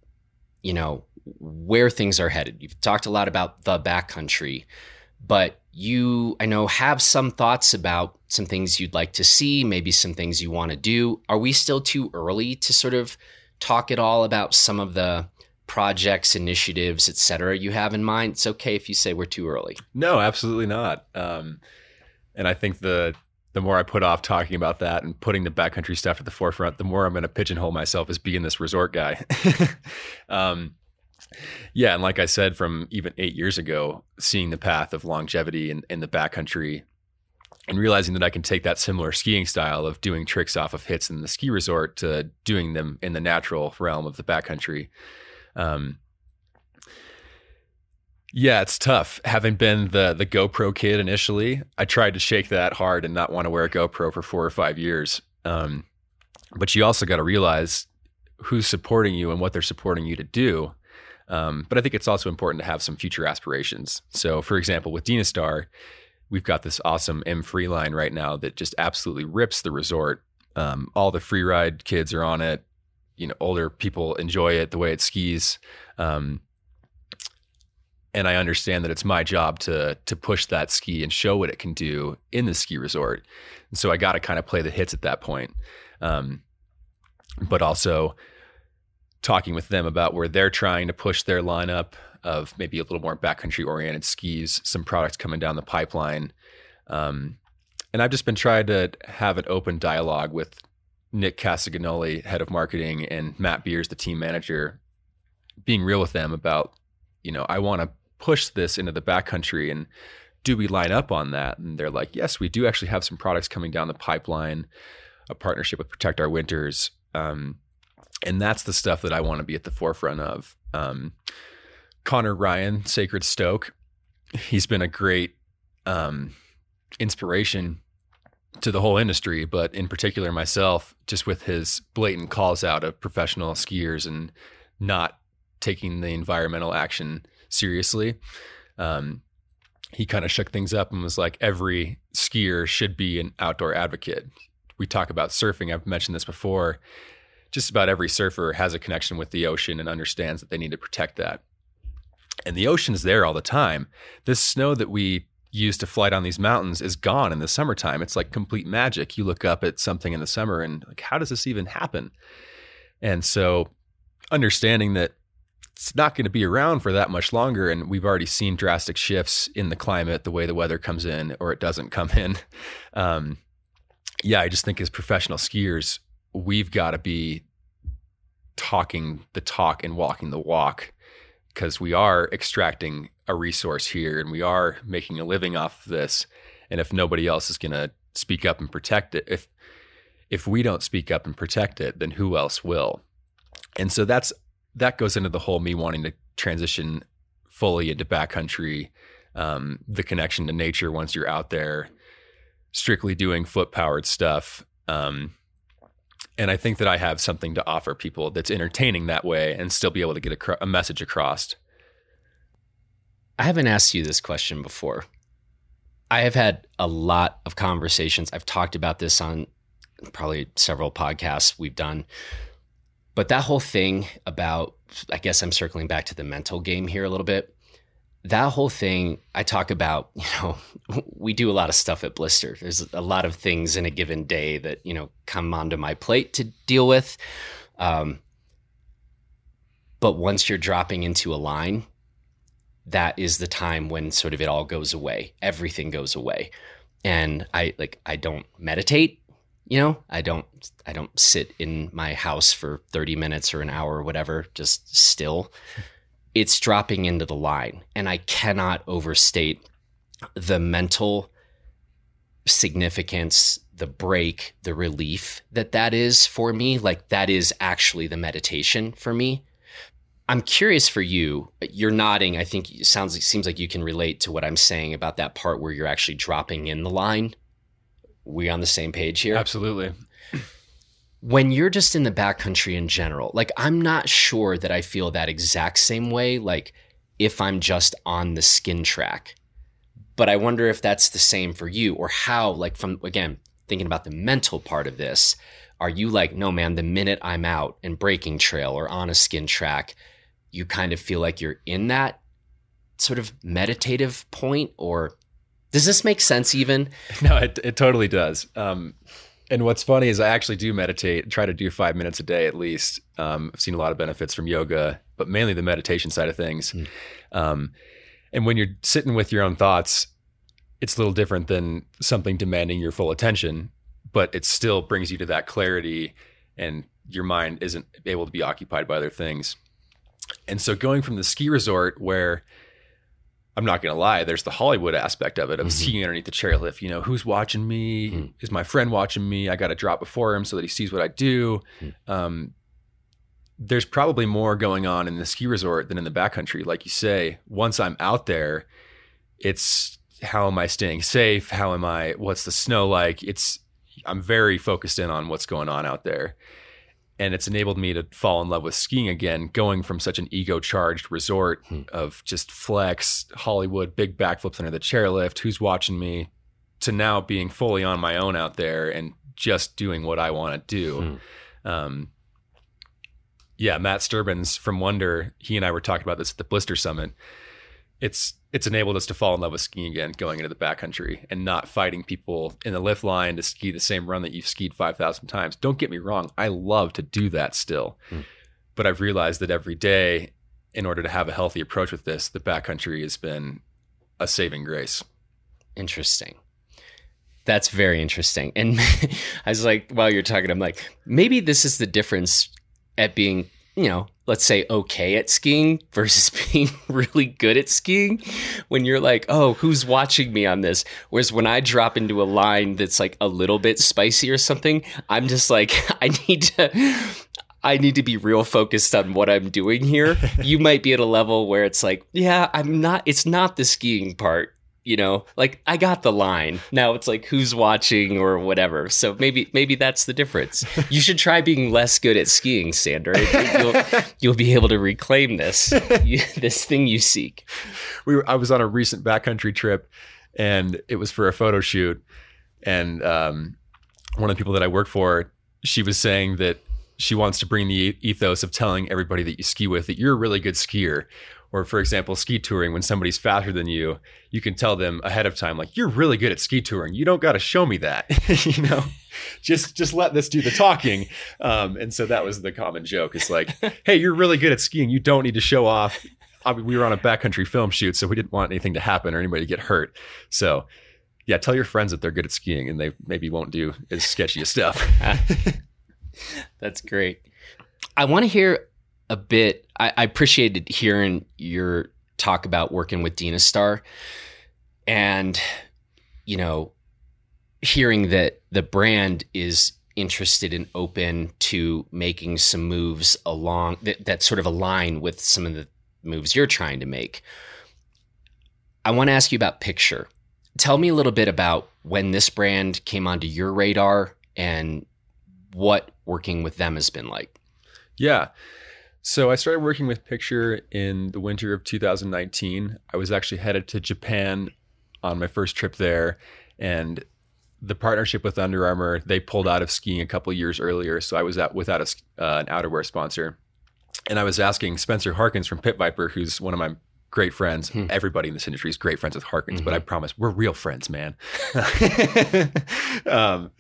you know, where things are headed. You've talked a lot about the backcountry, but you, I know, have some thoughts about some things you'd like to see, maybe some things you want to do. Are we still too early to sort of talk at all about some of the projects, initiatives, et cetera, you have in mind? It's okay if you say we're too early. No, absolutely not. And I think the more I put off talking about that and putting the backcountry stuff at the forefront, the more I'm going to pigeonhole myself as being this resort guy. Yeah. And like I said, from even 8 years ago, seeing the path of longevity in the backcountry and realizing that I can take that similar skiing style of doing tricks off of hits in the ski resort to doing them in the natural realm of the backcountry. Yeah, it's tough. Having been the GoPro kid initially, I tried to shake that hard and not want to wear a GoPro for 4 or 5 years. But you also got to realize who's supporting you and what they're supporting you to do. But I think it's also important to have some future aspirations. So for example, with Dynastar, we've got this awesome M-Free line right now that just absolutely rips the resort. All the free ride kids are on it. You know, older people enjoy it, the way it skis. And I understand that it's my job to push that ski and show what it can do in the ski resort. And so I got to kind of play the hits at that point. But also talking with them about where they're trying to push their lineup of maybe a little more backcountry oriented skis, some products coming down the pipeline. And I've just been trying to have an open dialogue with Nick Casagnoli, head of marketing, and Matt Beers, the team manager, being real with them about, you know, I want to push this into the backcountry and do we line up on that? And they're like, yes, we do actually have some products coming down the pipeline, a partnership with Protect Our Winters. And that's the stuff that I want to be at the forefront of. Connor Ryan, Sacred Stoke, he's been a great inspiration to the whole industry, but in particular myself, just with his blatant calls out of professional skiers and not taking the environmental action seriously. He kind of shook things up and was like, every skier should be an outdoor advocate. We talk about surfing. I've mentioned this before. Just about every surfer has a connection with the ocean and understands that they need to protect that. And the ocean's there all the time. This snow that we use to fly down these mountains is gone in the summertime. It's like complete magic. You look up at something in the summer and like, how does this even happen? And so understanding that it's not going to be around for that much longer. And we've already seen drastic shifts in the climate, the way the weather comes in or it doesn't come in. Yeah, I just think as professional skiers, we've got to be talking the talk and walking the walk, because we are extracting a resource here and we are making a living off of this. And if nobody else is going to speak up and protect it, if we don't speak up and protect it, then who else will? And so that's that goes into the whole me wanting to transition fully into backcountry, the connection to nature once you're out there, strictly doing foot-powered stuff. And I think that I have something to offer people that's entertaining that way and still be able to get a message across. I haven't asked you this question before. I have had a lot of conversations. I've talked about this on probably several podcasts we've done. But that whole thing about, I guess I'm circling back to the mental game here a little bit. That whole thing I talk about, you know, we do a lot of stuff at Blister. There's a lot of things in a given day that, you know, come onto my plate to deal with. But once you're dropping into a line, that is the time when sort of it all goes away. Everything goes away. And I don't meditate, you know, I don't sit in my house for 30 minutes or an hour or whatever, just still. It's dropping into the line, and I cannot overstate the mental significance, the break, the relief that is for me. Like, that is actually the meditation for me. I'm curious for you. You're nodding. I think it seems like you can relate to what I'm saying about that part where you're actually dropping in the line. We on the same page here? Absolutely. When you're just in the backcountry in general, like, I'm not sure that I feel that exact same way, like if I'm just on the skin track, but I wonder if that's the same for you, or how, like, from, again, thinking about the mental part of this, are you like, no, man, the minute I'm out and breaking trail or on a skin track, you kind of feel like you're in that sort of meditative point? Or does this make sense even? No, it totally does. And what's funny is I actually do meditate, try to do 5 minutes a day at least. I've seen a lot of benefits from yoga, but mainly the meditation side of things. Mm. And when you're sitting with your own thoughts, it's a little different than something demanding your full attention, but it still brings you to that clarity, and your mind isn't able to be occupied by other things. And so going from the ski resort, where, I'm not going to lie, there's the Hollywood aspect of it, of seeing underneath the chairlift, you know, who's watching me? Is my friend watching me? I got to drop before him so that he sees what I do. There's probably more going on in the ski resort than in the backcountry. Like you say, once I'm out there, it's how am I staying safe? How am I, what's the snow like? I'm very focused in on what's going on out there. And it's enabled me to fall in love with skiing again, going from such an ego-charged resort of just flex, Hollywood, big backflips under the chairlift, who's watching me, to now being fully on my own out there and just doing what I want to do. Yeah, Matt Sturbins from Wonder, he and I were talking about this at the Blister Summit. It's enabled us to fall in love with skiing again, going into the backcountry and not fighting people in the lift line to ski the same run that you've skied 5,000 times. Don't get me wrong. I love to do that still, but I've realized that every day, in order to have a healthy approach with this, the backcountry has been a saving grace. Interesting. That's very interesting. And I was like, while you're talking, I'm like, maybe this is the difference at being, you know, let's say okay at skiing versus being really good at skiing, when you're like, oh, who's watching me on this? Whereas when I drop into a line that's like a little bit spicy or something, I'm just like, I need to be real focused on what I'm doing here. You might be at a level where it's like, yeah, it's not the skiing part, you know, like I got the line. Now it's like, who's watching or whatever. So maybe that's the difference. You should try being less good at skiing, Sander. You'll be able to reclaim this thing you seek. I was on a recent backcountry trip, and it was for a photo shoot. And one of the people that I work for, she was saying that she wants to bring the ethos of telling everybody that you ski with that you're a really good skier. Or, for example, ski touring, when somebody's faster than you, you can tell them ahead of time, like, you're really good at ski touring. You don't got to show me that, you know, just let this do the talking. And so that was the common joke. It's like, hey, you're really good at skiing. You don't need to show off. We were on a backcountry film shoot, so we didn't want anything to happen or anybody to get hurt. So, yeah, tell your friends that they're good at skiing, and they maybe won't do as sketchy as stuff. That's great. I want to hear a bit. I appreciated hearing your talk about working with Dynastar, and, you know, hearing that the brand is interested and open to making some moves along that sort of align with some of the moves you're trying to make. I want to ask you about Picture. Tell me a little bit about when this brand came onto your radar and what working with them has been like. Yeah. So I started working with Picture in the winter of 2019. I was actually headed to Japan on my first trip there, and the partnership with Under Armour, they pulled out of skiing a couple of years earlier, so I was without an outerwear sponsor. And I was asking Spencer Harkins from Pit Viper, who's one of my great friends. Hmm. Everybody in this industry is great friends with Harkins, but I promise we're real friends, man. But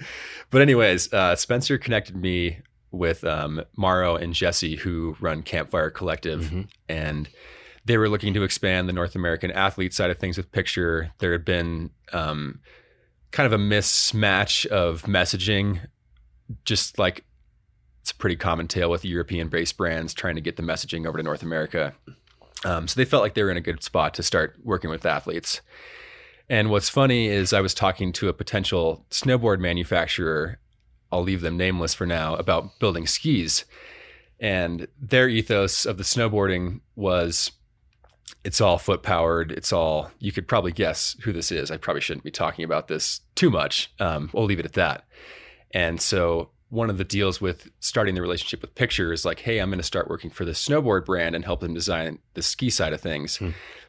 anyways, Spencer connected me with Mauro and Jesse, who run Campfire Collective, and they were looking to expand the North American athlete side of things with Picture. There had been kind of a mismatch of messaging, just like it's a pretty common tale with European-based brands trying to get the messaging over to North America. So they felt like they were in a good spot to start working with athletes. And what's funny is I was talking to a potential snowboard manufacturer, I'll leave them nameless for now, about building skis. And their ethos of the snowboarding was, it's all foot powered. It's all, you could probably guess who this is. I probably shouldn't be talking about this too much. We'll leave it at that. And so one of the deals with starting the relationship with Picture is like, hey, I'm going to start working for this snowboard brand and help them design the ski side of things.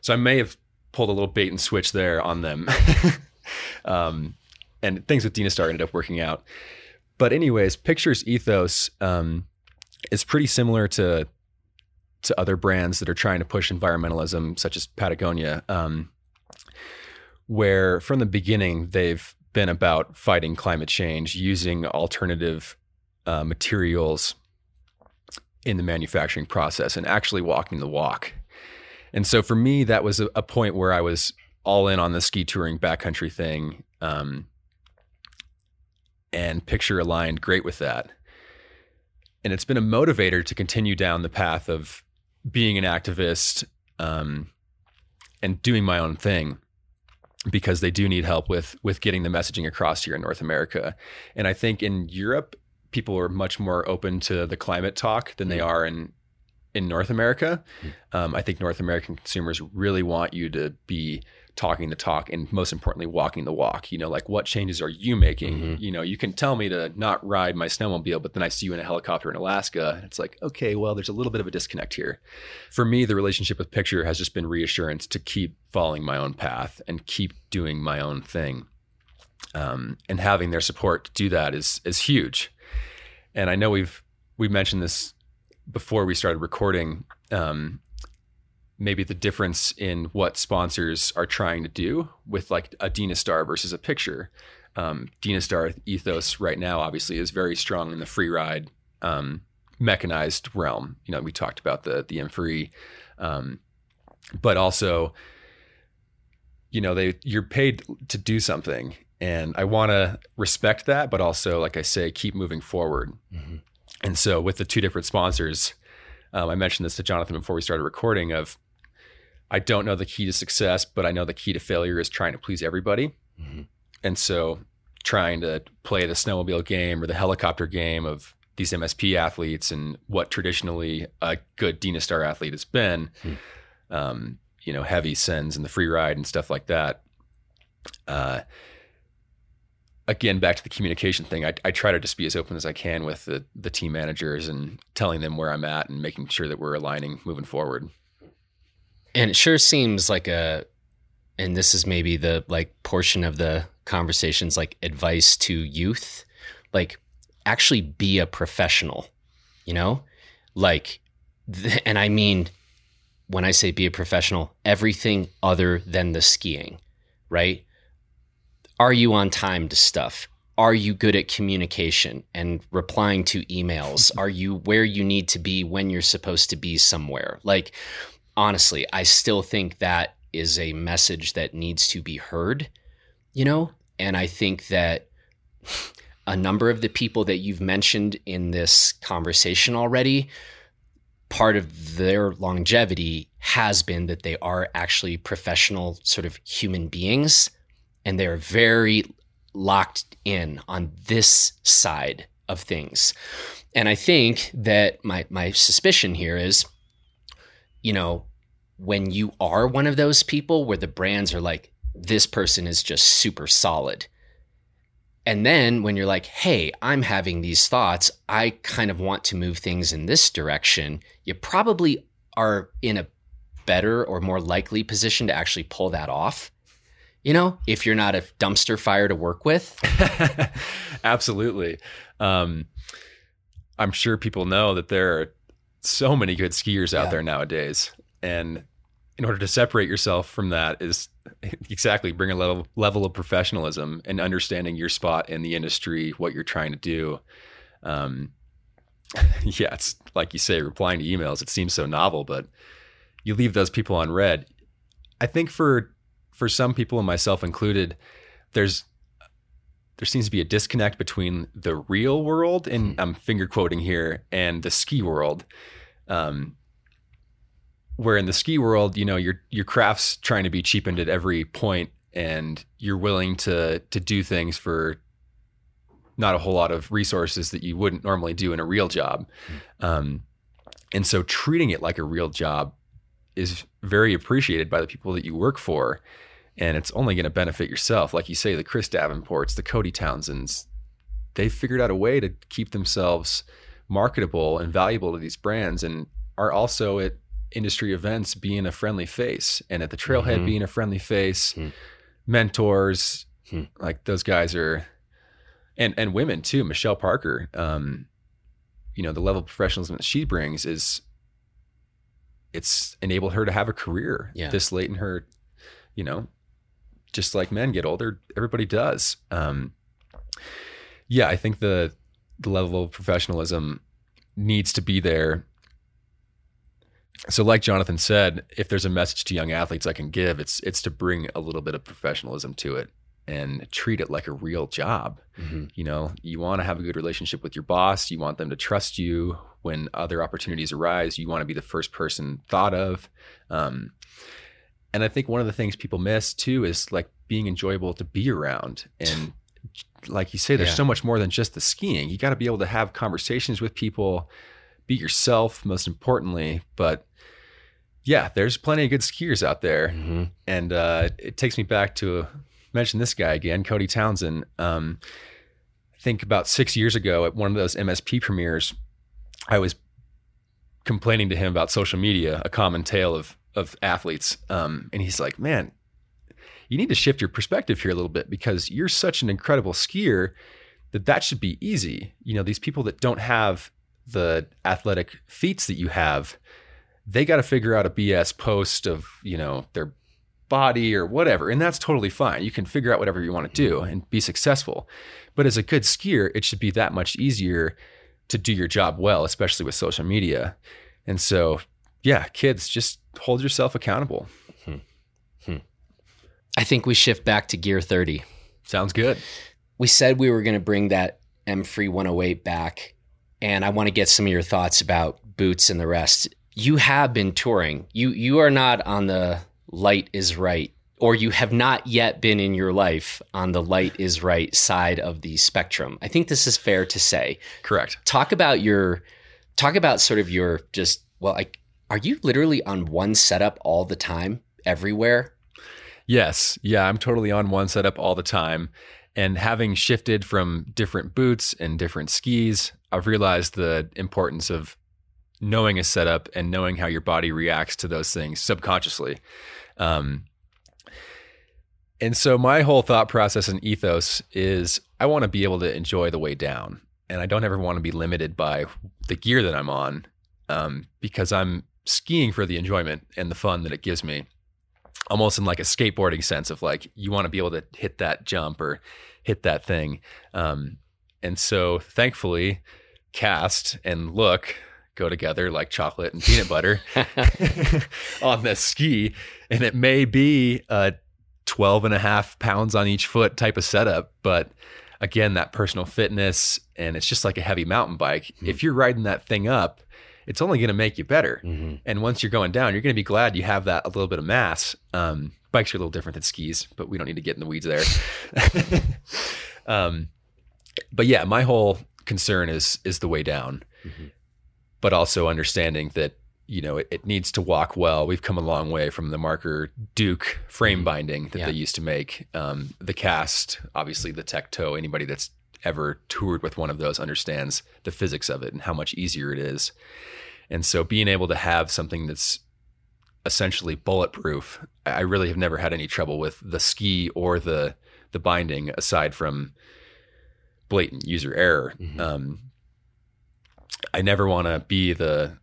So I may have pulled a little bait and switch there on them. And things with Dynastar ended up working out. But anyways, Picture's ethos is pretty similar to other brands that are trying to push environmentalism, such as Patagonia, where from the beginning they've been about fighting climate change, using alternative materials in the manufacturing process and actually walking the walk. And so for me, that was a point where I was all in on the ski touring backcountry thing, and Picture aligned great with that. And it's been a motivator to continue down the path of being an activist and doing my own thing, because they do need help with getting the messaging across here in North America. And I think in Europe, people are much more open to the climate talk than they are in North America. I think North American consumers really want you to be talking the talk and, most importantly, walking the walk. You know, like, what changes are you making? You know, you can tell me to not ride my snowmobile, but then I see you in a helicopter in Alaska. It's like, okay, well, there's a little bit of a disconnect here. For me, the relationship with Picture has just been reassurance to keep following my own path and keep doing my own thing. And having their support to do that is huge. And I know we mentioned this before we started recording, maybe the difference in what sponsors are trying to do with like a Dynastar versus a Picture. Dynastar ethos right now obviously is very strong in the free ride, mechanized realm. You know, we talked about the M-Free, but also, you know, you're paid to do something, and I want to respect that, but also, like I say, keep moving forward. And so with the two different sponsors, I mentioned this to Jonathan before we started recording of, I don't know the key to success, but I know the key to failure is trying to please everybody. And so trying to play the snowmobile game or the helicopter game of these MSP athletes and what traditionally a good Dynastar athlete has been, you know, heavy sends and the free ride and stuff like that. Again, back to the communication thing, I try to just be as open as I can with the team managers and telling them where I'm at and making sure that we're aligning moving forward. And it sure seems like and this is maybe the like portion of the conversations, like advice to youth, like actually be a professional, you know, like, and I mean, when I say be a professional, everything other than the skiing, right? Are you on time to stuff? Are you good at communication and replying to emails? Are you where you need to be when you're supposed to be somewhere? Like, honestly, I still think that is a message that needs to be heard, you know? And I think that a number of the people that you've mentioned in this conversation already, part of their longevity has been that they are actually professional sort of human beings. And they're very locked in on this side of things. And I think that my suspicion here is, you know, when you are one of those people where the brands are like, this person is just super solid. And then when you're like, hey, I'm having these thoughts, I kind of want to move things in this direction, you probably are in a better or more likely position to actually pull that off. You know, if you're not a dumpster fire to work with. Absolutely. I'm sure people know that there are so many good skiers out there nowadays. And in order to separate yourself from that is exactly bring a level of professionalism and understanding your spot in the industry, what you're trying to do. Yeah, it's like you say, replying to emails, it seems so novel, but you leave those people on red. I think for some people, and myself included, there seems to be a disconnect between the real world, and I'm finger quoting here, and the ski world. Where in the ski world, you know, your craft's trying to be cheapened at every point, and you're willing to do things for not a whole lot of resources that you wouldn't normally do in a real job. And so treating it like a real job is very appreciated by the people that you work for. And it's only going to benefit yourself. Like you say, the Chris Davenports, the Cody Townsends, they figured out a way to keep themselves marketable and valuable to these brands, and are also at industry events being a friendly face, and at the trailhead being a friendly face, mentors, like those guys are, and women too, Michelle Parker, you know, the level of professionalism that she brings it's enabled her to have a career this late in her, you know, just like men get older, everybody does. I think the level of professionalism needs to be there. So like Jonathan said, if there's a message to young athletes I can give, it's to bring a little bit of professionalism to it and treat it like a real job. You know, you want to have a good relationship with your boss. You want them to trust you when other opportunities arise. You want to be the first person thought of. And I think one of the things people miss too is like being enjoyable to be around. And like you say, there's so much more than just the skiing. You got to be able to have conversations with people, be yourself most importantly, but yeah, there's plenty of good skiers out there. And it takes me back to mention this guy again, Cody Townsend. I think about 6 years ago at one of those MSP premieres, I was complaining to him about social media, a common tale of athletes. And he's like, man, you need to shift your perspective here a little bit, because you're such an incredible skier that should be easy. You know, these people that don't have the athletic feats that you have, they got to figure out a BS post of, you know, their body or whatever. And that's totally fine. You can figure out whatever you want to do and be successful. But as a good skier, it should be that much easier to do your job well, especially with social media. And so, yeah, kids, just hold yourself accountable. I think we shift back to gear 30. Sounds good. We said we were going to bring that M-Free 108 back. And I want to get some of your thoughts about boots and the rest. You have been touring. You are not on the light is right, or you have not yet been in your life on the light is right side of the spectrum. I think this is fair to say. Correct. Talk about sort of your just, are you literally on one setup all the time everywhere? Yes. Yeah, I'm totally on one setup all the time. And having shifted from different boots and different skis, I've realized the importance of knowing a setup and knowing how your body reacts to those things subconsciously. And so my whole thought process and ethos is I want to be able to enjoy the way down, and I don't ever want to be limited by the gear that I'm on, because I'm skiing for the enjoyment and the fun that it gives me. Almost in like a skateboarding sense of like, you want to be able to hit that jump or hit that thing. And so thankfully Cast and Look go together like chocolate and peanut butter on the ski. And it may be a 12 and a half pounds on each foot type of setup. But again, that personal fitness, and it's just like a heavy mountain bike. If you're riding that thing up, it's only going to make you better. And once you're going down, you're going to be glad you have that a little bit of mass. Bikes are a little different than skis, but we don't need to get in the weeds there. But yeah, my whole concern is the way down, mm-hmm. but also understanding that, you know, it needs to walk well. We've come a long way from the marker Duke frame binding that they used to make. The Cast, obviously the Tecto, anybody that's ever toured with one of those understands the physics of it and how much easier it is. And so being able to have something that's essentially bulletproof, I really have never had any trouble with the ski or the binding aside from blatant user error. Mm-hmm. I never want to be the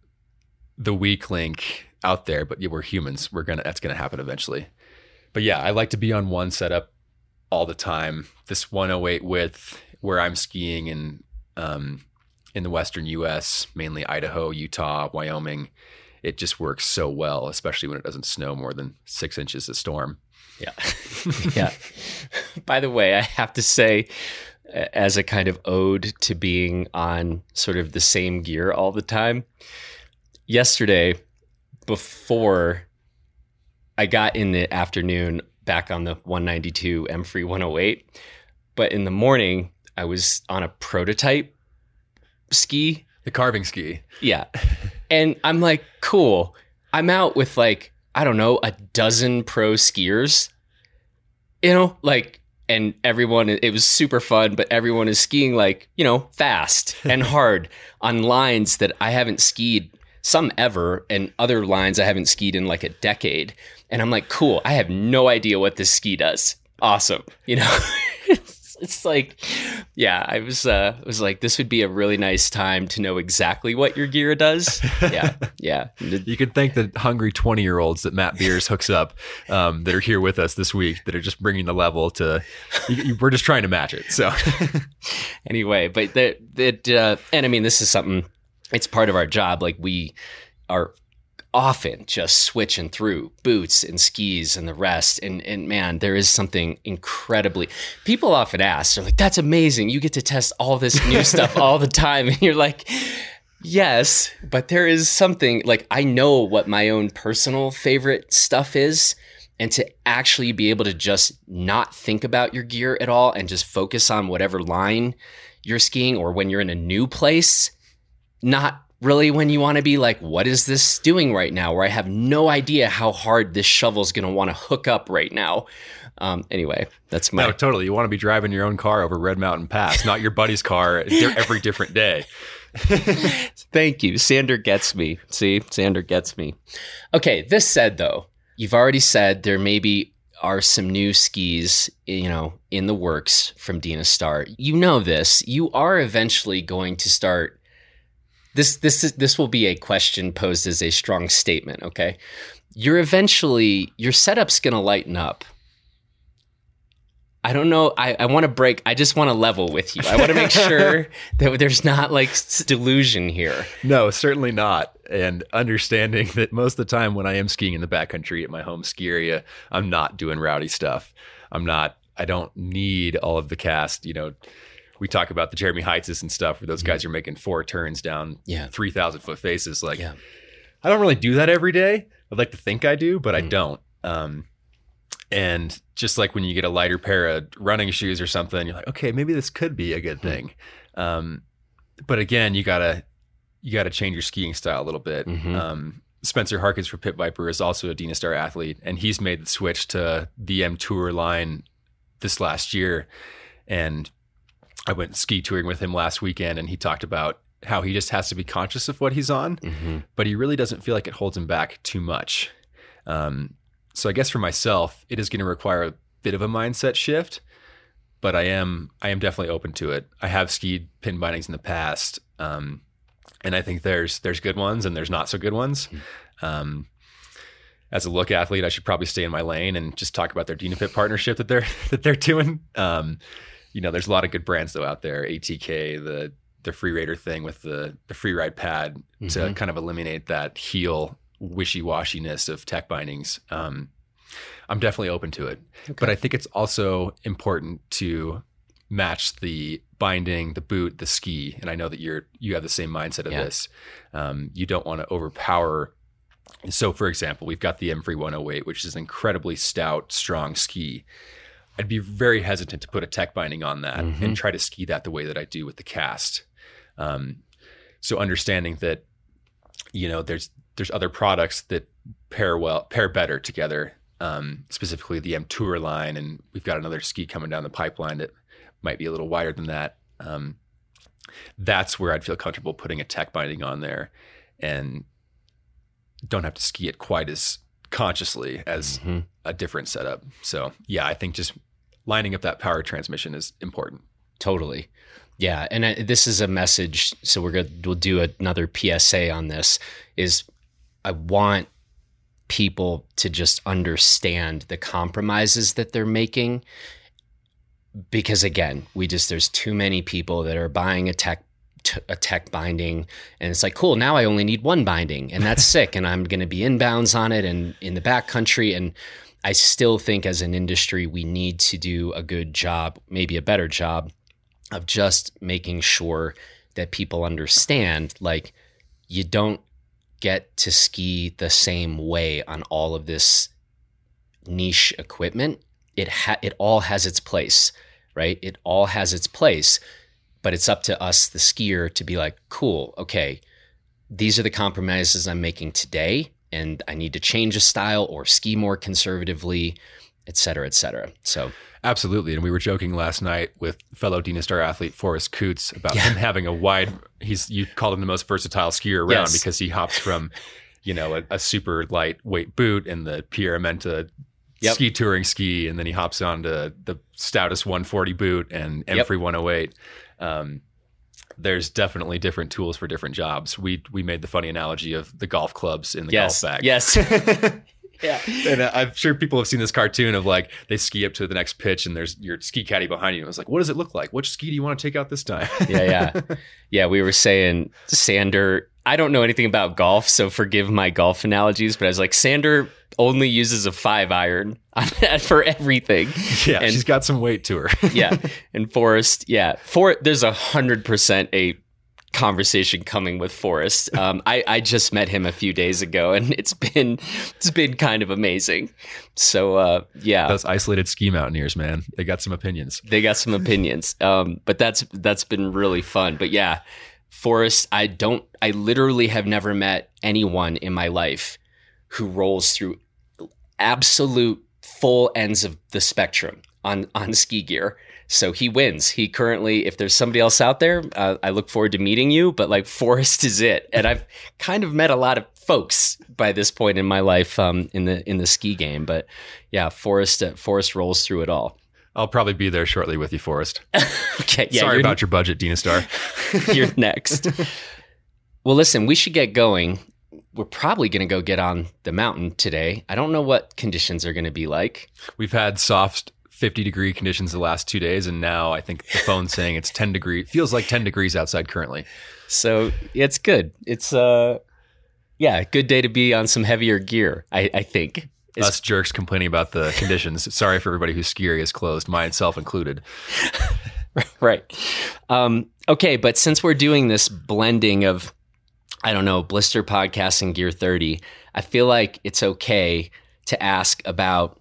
weak link out there, but we're humans. That's going to happen eventually. But yeah, I like to be on one setup all the time. This 108 width where I'm skiing in the Western US, mainly Idaho, Utah, Wyoming, it just works so well, especially when it doesn't snow more than 6 inches a storm. Yeah. Yeah. By the way, I have to say, as a kind of ode to being on sort of the same gear all the time, yesterday, before I got in the afternoon back on the 192 M-Free 108, but in the morning I was on a prototype ski. The carving ski. Yeah. And I'm like, cool. I'm out with like, I don't know, a dozen pro skiers, you know, like, and everyone, it was super fun, but everyone is skiing like, you know, fast and hard on lines that I haven't skied some ever, and other lines I haven't skied in like a decade. And I'm like, cool, I have no idea what this ski does. Awesome. You know, it's like, yeah, I was like, this would be a really nice time to know exactly what your gear does. Yeah. Yeah. You can thank the hungry 20-year-olds that Matt Beers hooks up that are here with us this week that are just bringing the level to, we're just trying to match it. So anyway, but and I mean, this is something, it's part of our job. Like, we are often just switching through boots and skis and the rest. And man, there is something incredibly, people often ask, they're like, that's amazing. You get to test all this new stuff all the time. And you're like, yes, but there is something, like, I know what my own personal favorite stuff is. And to actually be able to just not think about your gear at all and just focus on whatever line you're skiing, or when you're in a new place, not really when you want to be like, what is this doing right now? Where I have no idea how hard this shovel is going to want to hook up right now. Anyway, that's my... No, totally. You want to be driving your own car over Red Mountain Pass, not your buddy's car every different day. Thank you. Sander gets me. See, Sander gets me. Okay, this said though, you've already said there maybe are some new skis, you know, in the works from Dynastar. You know this. You are eventually going to start... This will be a question posed as a strong statement, okay? Your setup's going to lighten up. I don't know. I want to break. I just want to level with you. I want to make sure that there's not like delusion here. No, certainly not. And understanding that most of the time when I am skiing in the backcountry at my home ski area, I'm not doing rowdy stuff. I don't need all of the Cast, you know. We talk about the Jeremy Heitzes and stuff where those guys are making 4 turns down 3,000-foot faces. Like, I don't really do that every day. I'd like to think I do, but I don't. And just like when you get a lighter pair of running shoes or something, you're like, okay, maybe this could be a good thing. But again, you gotta change your skiing style a little bit. Mm-hmm. Spencer Harkins for Pit Viper is also a Dynastar athlete, and he's made the switch to the M Tour line this last year, and I went ski touring with him last weekend, and he talked about how he just has to be conscious of what he's on, but he really doesn't feel like it holds him back too much. So I guess for myself, it is going to require a bit of a mindset shift, but I am definitely open to it. I have skied pin bindings in the past, and I think there's good ones and there's not so good ones. As a Look athlete, I should probably stay in my lane and just talk about their Dynafit partnership that they're doing. You know, there's a lot of good brands though out there. ATK, the Free Raider thing with the free ride pad to kind of eliminate that heel wishy-washiness of tech bindings. I'm definitely open to it, but I think it's also important to match the binding, the boot, the ski. And I know that you have the same mindset of this. You don't want to overpower. And so for example, we've got the M-Free 108, which is an incredibly stout, strong ski. I'd be very hesitant to put a tech binding on that and try to ski that the way that I do with the Cast. So understanding that, you know, there's other products that pair better together, specifically the M Tour line. And we've got another ski coming down the pipeline that might be a little wider than that. That's where I'd feel comfortable putting a tech binding on there and don't have to ski it quite as consciously as a different setup. So yeah, I think just lining up that power transmission is important. Totally. Yeah. And this is a message. So we'll do another PSA on this. Is I want people to just understand the compromises that they're making, because again, there's too many people that are buying a tech binding and it's like, cool, now I only need one binding and that's sick. And I'm going to be inbounds on it and in the backcountry. And I still think as an industry, we need to do a good job, maybe a better job of just making sure that people understand, like, you don't get to ski the same way on all of this niche equipment. It all has its place, right? It all has its place, but it's up to us, the skier, to be like, cool, okay, these are the compromises I'm making today, and I need to change a style or ski more conservatively, et cetera, et cetera. So absolutely. And we were joking last night with fellow Dynastar athlete Forrest Coots about him having a wide, you called him the most versatile skier around because he hops from, you know, a super lightweight boot and the Pierre Menta ski touring ski, and then he hops onto the stoutest 140 boot and M-Free 108. There's definitely different tools for different jobs. We made the funny analogy of the golf clubs in the golf bag. Yes. Yeah. And I'm sure people have seen this cartoon of like, they ski up to the next pitch and there's your ski caddy behind you. And it's like, what does it look like? Which ski do you want to take out this time? Yeah. We were saying Sander, I don't know anything about golf, so forgive my golf analogies, but I was like, Sander only uses a 5-iron for everything. Yeah, and she's got some weight to her. And Forrest, there's 100% a conversation coming with Forrest. I just met him a few days ago, and it's been kind of amazing. So those isolated ski mountaineers, man, they got some opinions. But that's been really fun. But yeah, Forrest, I literally have never met anyone in my life who rolls through absolute full ends of the spectrum on ski gear. So he wins. He currently, if there's somebody else out there, I look forward to meeting you, but like Forrest is it. And I've kind of met a lot of folks by this point in my life, in the ski game, but yeah, Forrest rolls through it all. I'll probably be there shortly with you, Forrest. Okay. Yeah, sorry about your budget, Dynastar. You're next. Well, listen, we should get going. We're probably going to go get on the mountain today. I don't know what conditions are going to be like. We've had soft 50-degree conditions the last 2 days, and now I think the phone's saying it's 10 degrees. Feels like 10 degrees outside currently. So it's good. It's a good day to be on some heavier gear, I think. Us jerks complaining about the conditions. Sorry for everybody whose ski area is closed, myself included. Right. Okay, but since we're doing this blending of, I don't know, Blister Podcast and Gear 30, I feel like it's okay to ask about,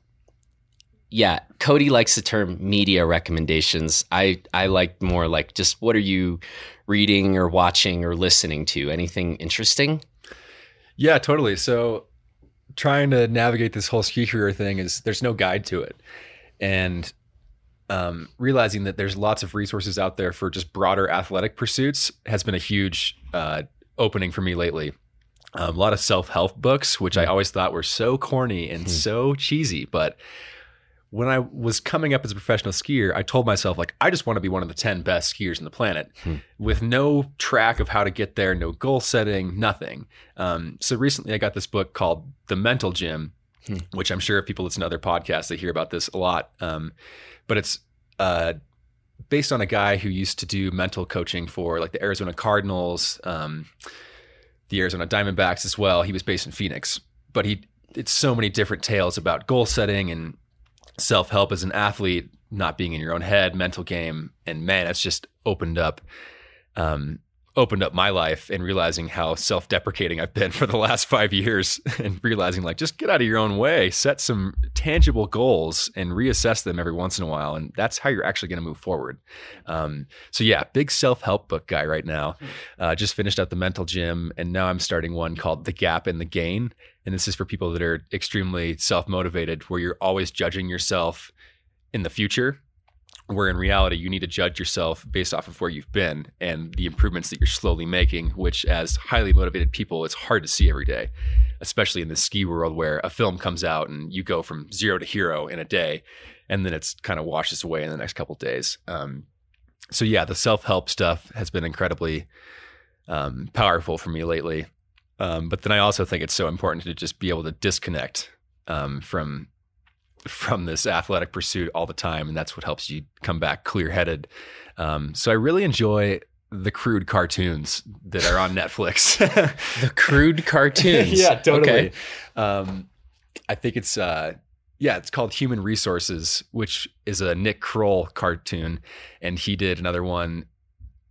Cody likes the term media recommendations. I like more like just what are you reading or watching or listening to? Anything interesting? Yeah, totally. So trying to navigate this whole ski career thing is there's no guide to it. And realizing that there's lots of resources out there for just broader athletic pursuits has been a huge opening for me lately. A lot of self-help books, which I always thought were so corny and so cheesy. But when I was coming up as a professional skier, I told myself, like, I just want to be one of the 10 best skiers on the planet with no track of how to get there, no goal setting, nothing. So recently I got this book called The Mental Gym, which I'm sure if people listen to other podcasts, they hear about this a lot. But it's based on a guy who used to do mental coaching for like the Arizona Cardinals, the Arizona Diamondbacks as well. He was based in Phoenix, but it's so many different tales about goal setting and self-help as an athlete, not being in your own head, mental game. And man, it's just opened up opened up my life and realizing how self-deprecating I've been for the last 5 years, and realizing like, just get out of your own way, set some tangible goals and reassess them every once in a while. And that's how you're actually going to move forward. So yeah, big self-help book guy right now. Just finished up The Mental Gym, and now I'm starting one called The Gap and the Gain. And this is for people that are extremely self-motivated, where you're always judging yourself in the future, where in reality, you need to judge yourself based off of where you've been and the improvements that you're slowly making, which as highly motivated people, it's hard to see every day, especially in the ski world where a film comes out and you go from zero to hero in a day, and then it's kind of washes away in the next couple of days. So yeah, the self-help stuff has been incredibly powerful for me lately. But then I also think it's so important to just be able to disconnect from this athletic pursuit all the time. And that's what helps you come back clear-headed. So I really enjoy the crude cartoons that are on Netflix. The crude cartoons. Yeah, totally. Okay. I think it's called Human Resources, which is a Nick Kroll cartoon. And he did another one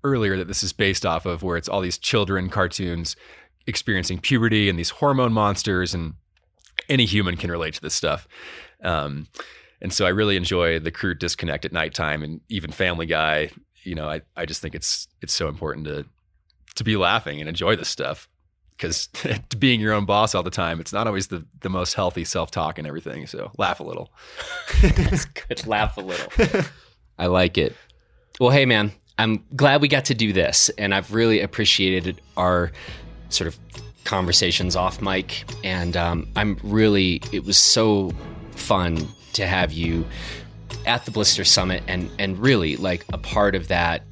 earlier that this is based off of, where it's all these children cartoons experiencing puberty and these hormone monsters, and any human can relate to this stuff. And so I really enjoy the crude disconnect at nighttime, and even Family Guy. You know, I just think it's so important to be laughing and enjoy this stuff, because being your own boss all the time, it's not always the most healthy self-talk and everything. So laugh a little. That's good. Laugh a little. I like it. Well, hey man, I'm glad we got to do this, and I've really appreciated our sort of conversations off mic. And it was so fun to have you at the Blister Summit and really like a part of that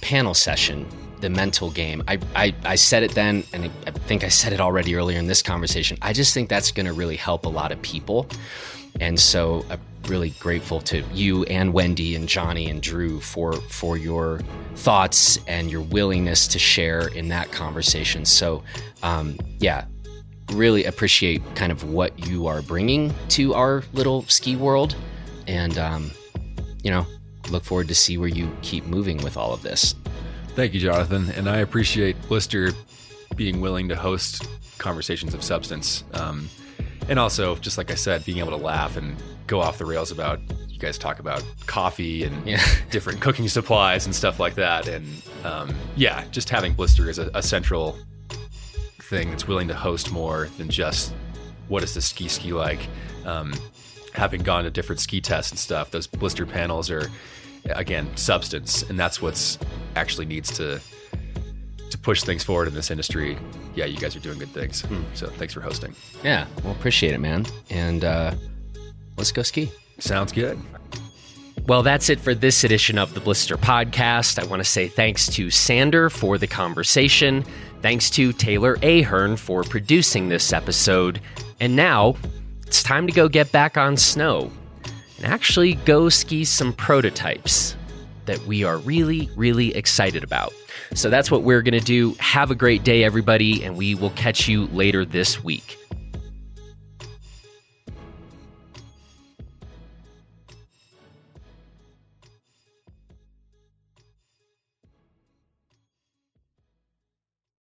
panel session, the mental game. I said it then, and I think I said it already earlier in this conversation. I just think that's going to really help a lot of people. And so I'm really grateful to you and Wendy and Johnny and Drew for your thoughts and your willingness to share in that conversation. So really appreciate kind of what you are bringing to our little ski world, and look forward to see where you keep moving with all of this. Thank you, Jonathan, and I appreciate Blister being willing to host conversations of substance, and also, just like I said, being able to laugh and go off the rails about, you guys talk about coffee and different cooking supplies and stuff like that, and just having Blister as a central thing that's willing to host more than just what is the ski like. Having gone to different ski tests and stuff, those Blister panels are again substance, and that's what's actually needs to push things forward in this industry. Yeah, you guys are doing good things. So thanks for hosting. Yeah, well, appreciate it, man, and let's go ski. Sounds good. Well, that's it for this edition of the Blister Podcast. I want to say thanks to Sander for the conversation. Thanks to Taylor Ahern for producing this episode. And now it's time to go get back on snow and actually go ski some prototypes that we are really, really excited about. So that's what we're going to do. Have a great day, everybody, and we will catch you later this week.